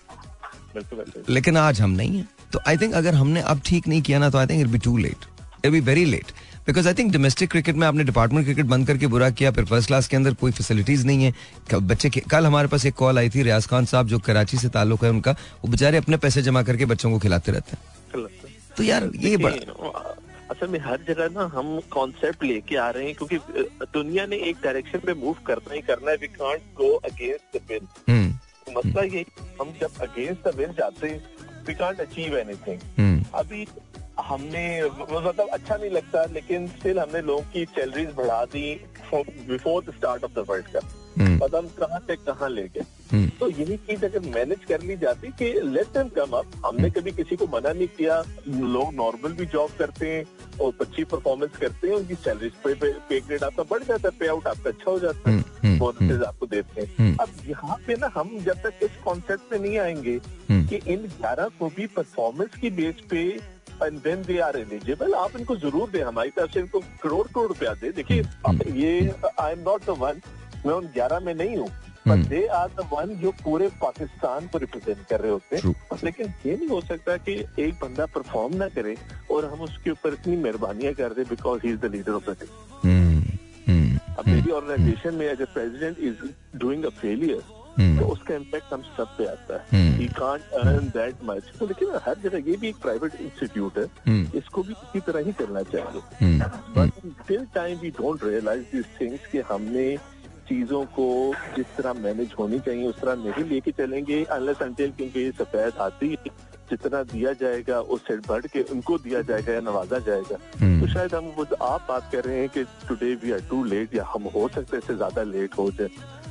लेकिन आज हम नहीं है. तो आई थिंक अगर हमने अब ठीक नहीं किया ना तो I think it be too late, it be very late, because I think domestic cricket में आपने डिपार्टमेंट क्रिकेट बंद करके बुरा किया, फिर फर्स्ट क्लास के अंदर कोई फैसिलिटीज नहीं है बच्चे. कल हमारे पास एक कॉल आई थी, रियाज खान साहब जो कराची से ताल्लुक है उनका, वो बेचारे अपने पैसे जमा करके बच्चों को खिलाते रहते हैं. तो यार ये बड़ा असल में हर जगह ना हम कॉन्सेप्ट लेके आ रहे हैं, क्योंकि दुनिया ने एक डायरेक्शन में मूव करना ही करना है. We can't go against the wind. मसला ये, हम जब अगेंस्ट द विंड जाते हैं वी कांट अचीव एनीथिंग. अभी हमने मतलब अच्छा नहीं लगता, लेकिन स्टिल हमने लोगों की सैलरीज बढ़ा दी before the start of the world cup. पता हम कहाँ से कहाँ ले गए. तो यही चीज अगर मैनेज कर ली जाती कि लेट देम कम अप. हमने कभी किसी को मना नहीं किया, लोग नॉर्मल भी जॉब करते हैं और अच्छी परफॉर्मेंस करते हैं, उनकी सैलरी पे ग्रेड आपका बढ़ जाता है, पे आउट आपका अच्छा हो जाता है, बोनसेस आपको देते हैं. अब यहाँ पे ना हम जब तक इस कॉन्सेप्ट पे नहीं आएंगे कि इन ग्यारह को भी परफॉर्मेंस की बेस पे and then they are eligible, आप इनको जरूर दें, हमारी तरफ से इनको करोड़ करोड़ रुपया दें. देखिए ये I am not the one, मैं उन ग्यारह में नहीं हूँ, दे आर द वन जो पूरे पाकिस्तान को रिप्रेजेंट कर रहे होते हैं. लेकिन ये नहीं हो सकता कि एक बंदा परफॉर्म ना करे और हम उसके ऊपर इतनी मेहरबानियां कर दें because he is the leader of the team. अब मेरी ऑर्गेनाइजेशन में as a president is doing a failure, तो उसका इम्पैक्ट हम सब पे आता है. He can't earn that much. तो लेकिन हर जगह ये भी एक प्राइवेट इंस्टीट्यूट है, इसको भी इसी तरह ही करना चाहिए. But till time we don't realise this things कि हमने चीजों को जिस तरह मैनेज होनी चाहिए उस तरह नहीं लेके चलेंगे अनलेस अनटिल, क्योंकि ये सफेद हाथी जितना दिया जाएगा उससे बढ़ के उनको दिया जाएगा या नवाजा जाएगा. तो शायद हम वो आप बात कर रहे हैं कि today we are too late, या हम हो सकते हैं इससे ज्यादा लेट हो जाए.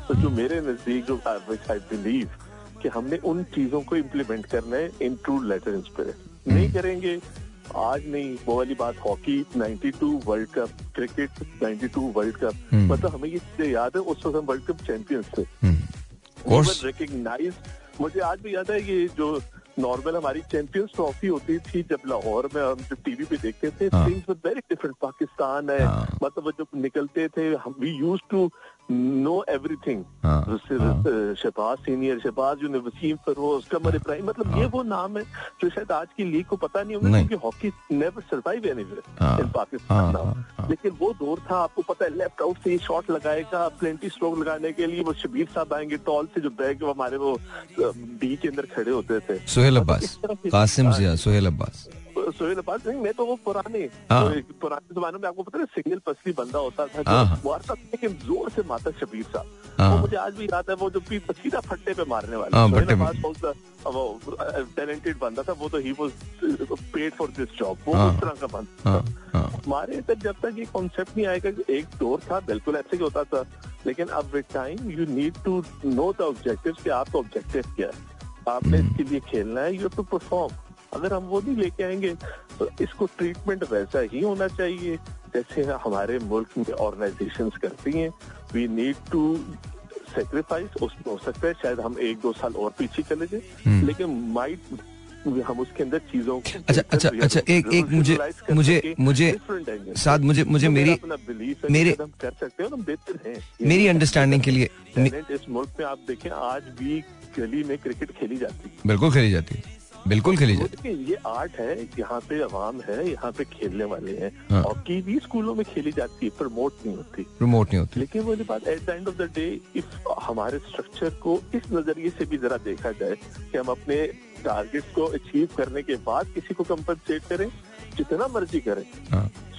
तो जो मेरे नजदीक जो आई बिलीव कि हमने उन चीजों को इम्प्लीमेंट करना है इन ट्रू लेटर स्पिरिट. नहीं करेंगे आज नहीं, वो वाली बात hockey ninety two world cup, cricket ninety two world cup, मतलब हमें ये चीजें याद है उस वक्त हम वर्ल्ड कप चैंपियंस थे. रिकग्नाइज मुझे आज भी याद है ये जो नॉर्मल हमारी चैंपियंस ट्रॉफी होती थी जब लाहौर में हम जब टीवी पे देखते थे, things were very different. Pakistan है मतलब जब निकलते थे हम we use to know everything. Shahbaz senior, Shahbaz junior, Wasim Feroz, Qamar Ibrahim, मतलब ये वो नाम है जो शायद आज की लीग को पता नहीं होगा क्योंकि hockey never survive anywhere in Pakistan now. लेकिन वो दौर था, आपको पता है लेफ्ट आउट से ये शॉट लगाएगा, प्लेंटी स्ट्रोक लगाने के लिए वो शबीर साहब आएंगे टॉल से जो बैग हमारे वो डी के अंदर खड़े होते थे. सोहेल अब्बास, कासिम जिया, सोहेल अब्बास, सोहेल अब्बास नहीं, मैं तो वो पुराने पुराने जमाने में आपको पता है सिंगल पसली बंदा होता था जो जोर से माता शबीर साहब, वो मुझे आज भी याद है, वो जो सीधा फट्टे पे मारने वाला सोहेल अब्बास बहुत टैलेंटेड बंदा था, वो तो ही was paid for this job, वो उस तरह का बंदा था. हमारे तक जब तक ये कॉन्सेप्ट नहीं आएगा कि एक दौर था बिल्कुल ऐसे ही होता था, लेकिन अब with time you need to know the objectives कि आपका ऑब्जेक्टिव क्या है, आपने इसके लिए खेलना है, यू हैव टू परफॉर्म. अगर हम वो नहीं लेके आएंगे तो इसको ट्रीटमेंट वैसा ही होना चाहिए जैसे हमारे मुल्क में ऑर्गेनाइजेशंस करती हैं. We need to sacrifice. उसमें हो सकता है शायद हम एक दो साल और पीछे चले जाए, लेकिन माइट हम उसके अंदर चीजों अच्छा अच्छा अच्छा एक एक मुझे मुझे मुझे साथ मुझे मुझे मेरी मेरे कर सकते हो, हम बेहतर हैं मेरी अंडरस्टैंडिंग के लिए। इस मुल्क में आप देखें आज भी गली में क्रिकेट खेली जाती है, बिल्कुल खेली जाती है, बिल्कुल खेली जाती है। ये आर्ट है, यहाँ पे अवाम है, यहाँ पे खेलने वाले हैं। हॉकी भी स्कूलों में खेली जाती है, प्रमोट नहीं होती, प्रमोट नहीं होती। लेकिन वो बात at the end of the day if हमारे स्ट्रक्चर को इस नजरिए से भी जरा देखा जाए कि हम अपने टारगेट्स को अचीव करने के बाद किसी को कंपनसेट करें, जितना मर्जी करें,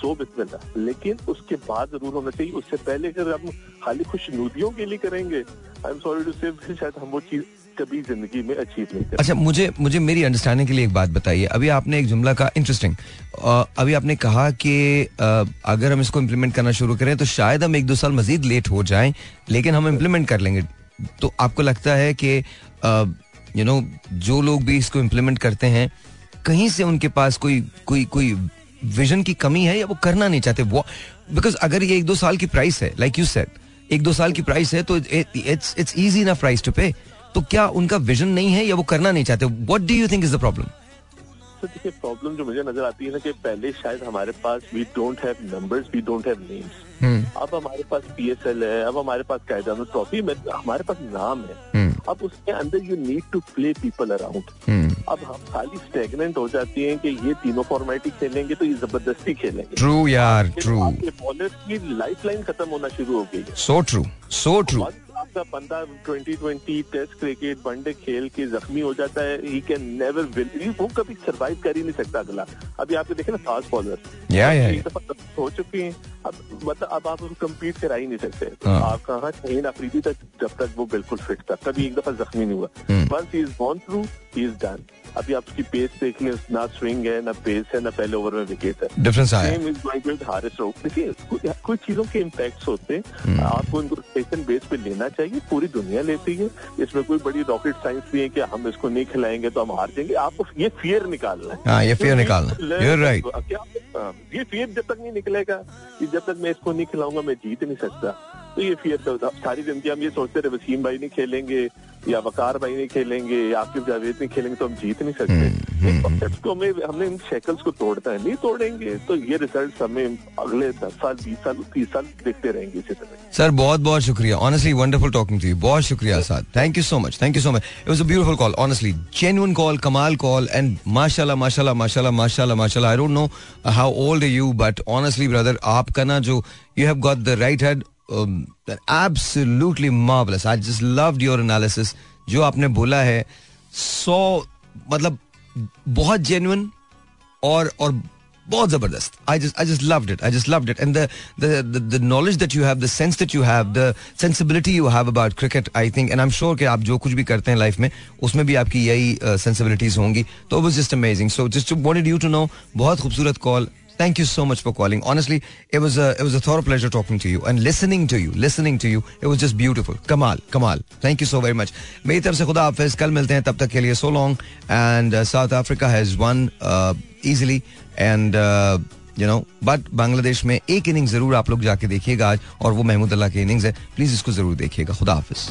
सो बिस्मिल्ला, लेकिन उसके बाद जरूर होना चाहिए। उससे पहले अगर हम खाली खुशनूदियों के लिए करेंगे, आई एम सॉरी टू से, शायद हम वो चीज कभी जिंदगी में अचीव नहीं करें। अच्छा, मुझे मुझे मेरी अंडरस्टैंडिंग के लिए एक बात बताइए। अभी आपने एक जुमला कहा इंटरेस्टिंग, अभी आपने कहा कि अगर हम इसको इम्प्लीमेंट करना शुरू करें तो शायद हम एक दो साल मजीद लेट हो जाएं, लेकिन हम इम्प्लीमेंट कर लेंगे। तो आपको लगता है कि यू नो जो लोग भी इसको इम्प्लीमेंट करते हैं कहीं से उनके पास कोई कोई कोई विजन की कमी है या वो करना नहीं चाहते? बिकॉज अगर ये एक दो साल की प्राइस है, लाइक यू सेड, एक दो साल की प्राइस है तो it's it's easy enough price to pay. तो क्या उनका विजन नहीं है या वो करना नहीं चाहते? What do you think is the problem? देखिए, प्रॉब्लम जो मुझे नजर आती है ना कि पहले शायद हमारे पास we don't have numbers, we don't have names. अब हमारे पास पीएसएल है, अब हमारे पास कायदान ट्रॉफी, हमारे पास नाम है। अब उसके अंदर you need to play people around. अब हम खाली स्टेगनेंट हो जाती हैं कि ये तीनों फॉर्मेलिटी खेलेंगे तो ये जबरदस्ती खेलेंगे। ट्रू यार, ट्रू। आपके बॉलर की लाइफ लाइन खत्म होना शुरू हो गई है। So true, so true. आपका बंदा twenty twenty test cricket one day खेल के जख्मी हो जाता है, ही कैन नेवर विल, वो कभी सर्वाइव कर ही नहीं सकता अगला। अभी आपने देखे ना fast bowler yeah, yeah, yeah. तो हो चुकी हैं, अब मतलब अब आप उसको कम्पीट करा ही नहीं सकते। uh. आप कहा शाहिद अफरीदी तक, जब तक वो बिल्कुल फिट था, कभी एक दफा जख्मी नहीं हुआ। Once he is gone through he is done. अभी आप उसकी पेस देख लें, ना स्विंग है, ना पेस है, ना पहले ओवर में विकेट है, डिफरेंस है। कुछ चीजों के इम्पैक्ट्स होते हैं, आपको इनको स्टेशन बेस पे लेना चाहिए। पूरी दुनिया लेती है, इसमें कोई बड़ी रॉकेट साइंस नहीं है कि हम इसको नहीं खिलाएंगे तो हम हार जाएंगे। आपको ये फियर निकालना है, ये फियर निकालना, यू आर राइट। ये फियर जब तक नहीं निकलेगा, जब तक मैं इसको नहीं खिलाऊंगा मैं जीत नहीं सकता, तो ये फियर सारी जिंदगी हम ये सोचते रहे वसीम भाई नहीं खेलेंगे या वकार भाई नहीं खेलेंगे या आकिब जावेद नहीं खेलेंगे तो हम जीत नहीं सकते। तो हमें हमने इन शैकल्स को तोड़ना है, नहीं तोड़ेंगे तो ये रिजल्ट हमें अगले दस साल, बीस साल, तीस साल देखते रहेंगे इसी तरह। सर बहुत बहुत शुक्रिया, honestly wonderful talking to you, बहुत शुक्रिया sir, thank you so much, thank you so much. It was a beautiful call, honestly genuine call, कमाल कॉल, एंड माशाल्लाह माशाल्लाह माशाल्लाह माशाल्लाह माशाल्लाह। I don't know how old are you but honestly brother, आपका ना जो you have got the right head, absolutely marvellous. I just loved your analysis, जो आपने बोला है सो मतलब बहुत जेन्युइन और और बहुत जबरदस्त। I just I just loved it, I just loved it, and the the the knowledge that you have, the sense that you have, the sensibility you have about cricket. I think and I am sure कि आप जो कुछ भी करते हैं लाइफ में उसमें भी आपकी यही सेंसिबिलिटीज होंगी, तो was just amazing. So just wanted you to know, बहुत खूबसूरत call, thank you so much for calling. Honestly, it was a it was a thorough pleasure talking to you and listening to you, listening to you. It was just beautiful. Kamal, Kamal. Thank you so very much. मेरी तरफ से खुदा हाफिज़, कल मिलते हैं, तब तक के लिए so long. And uh, South Africa has won uh, easily and uh, you know, but Bangladesh में एक इनिंग जरूर आप लोग जाके देखिएगा आज, और वो महमूदुल्लाह की इनिंग्स है, प्लीज इसको जरूर देखिएगा। खुदा हाफिज़।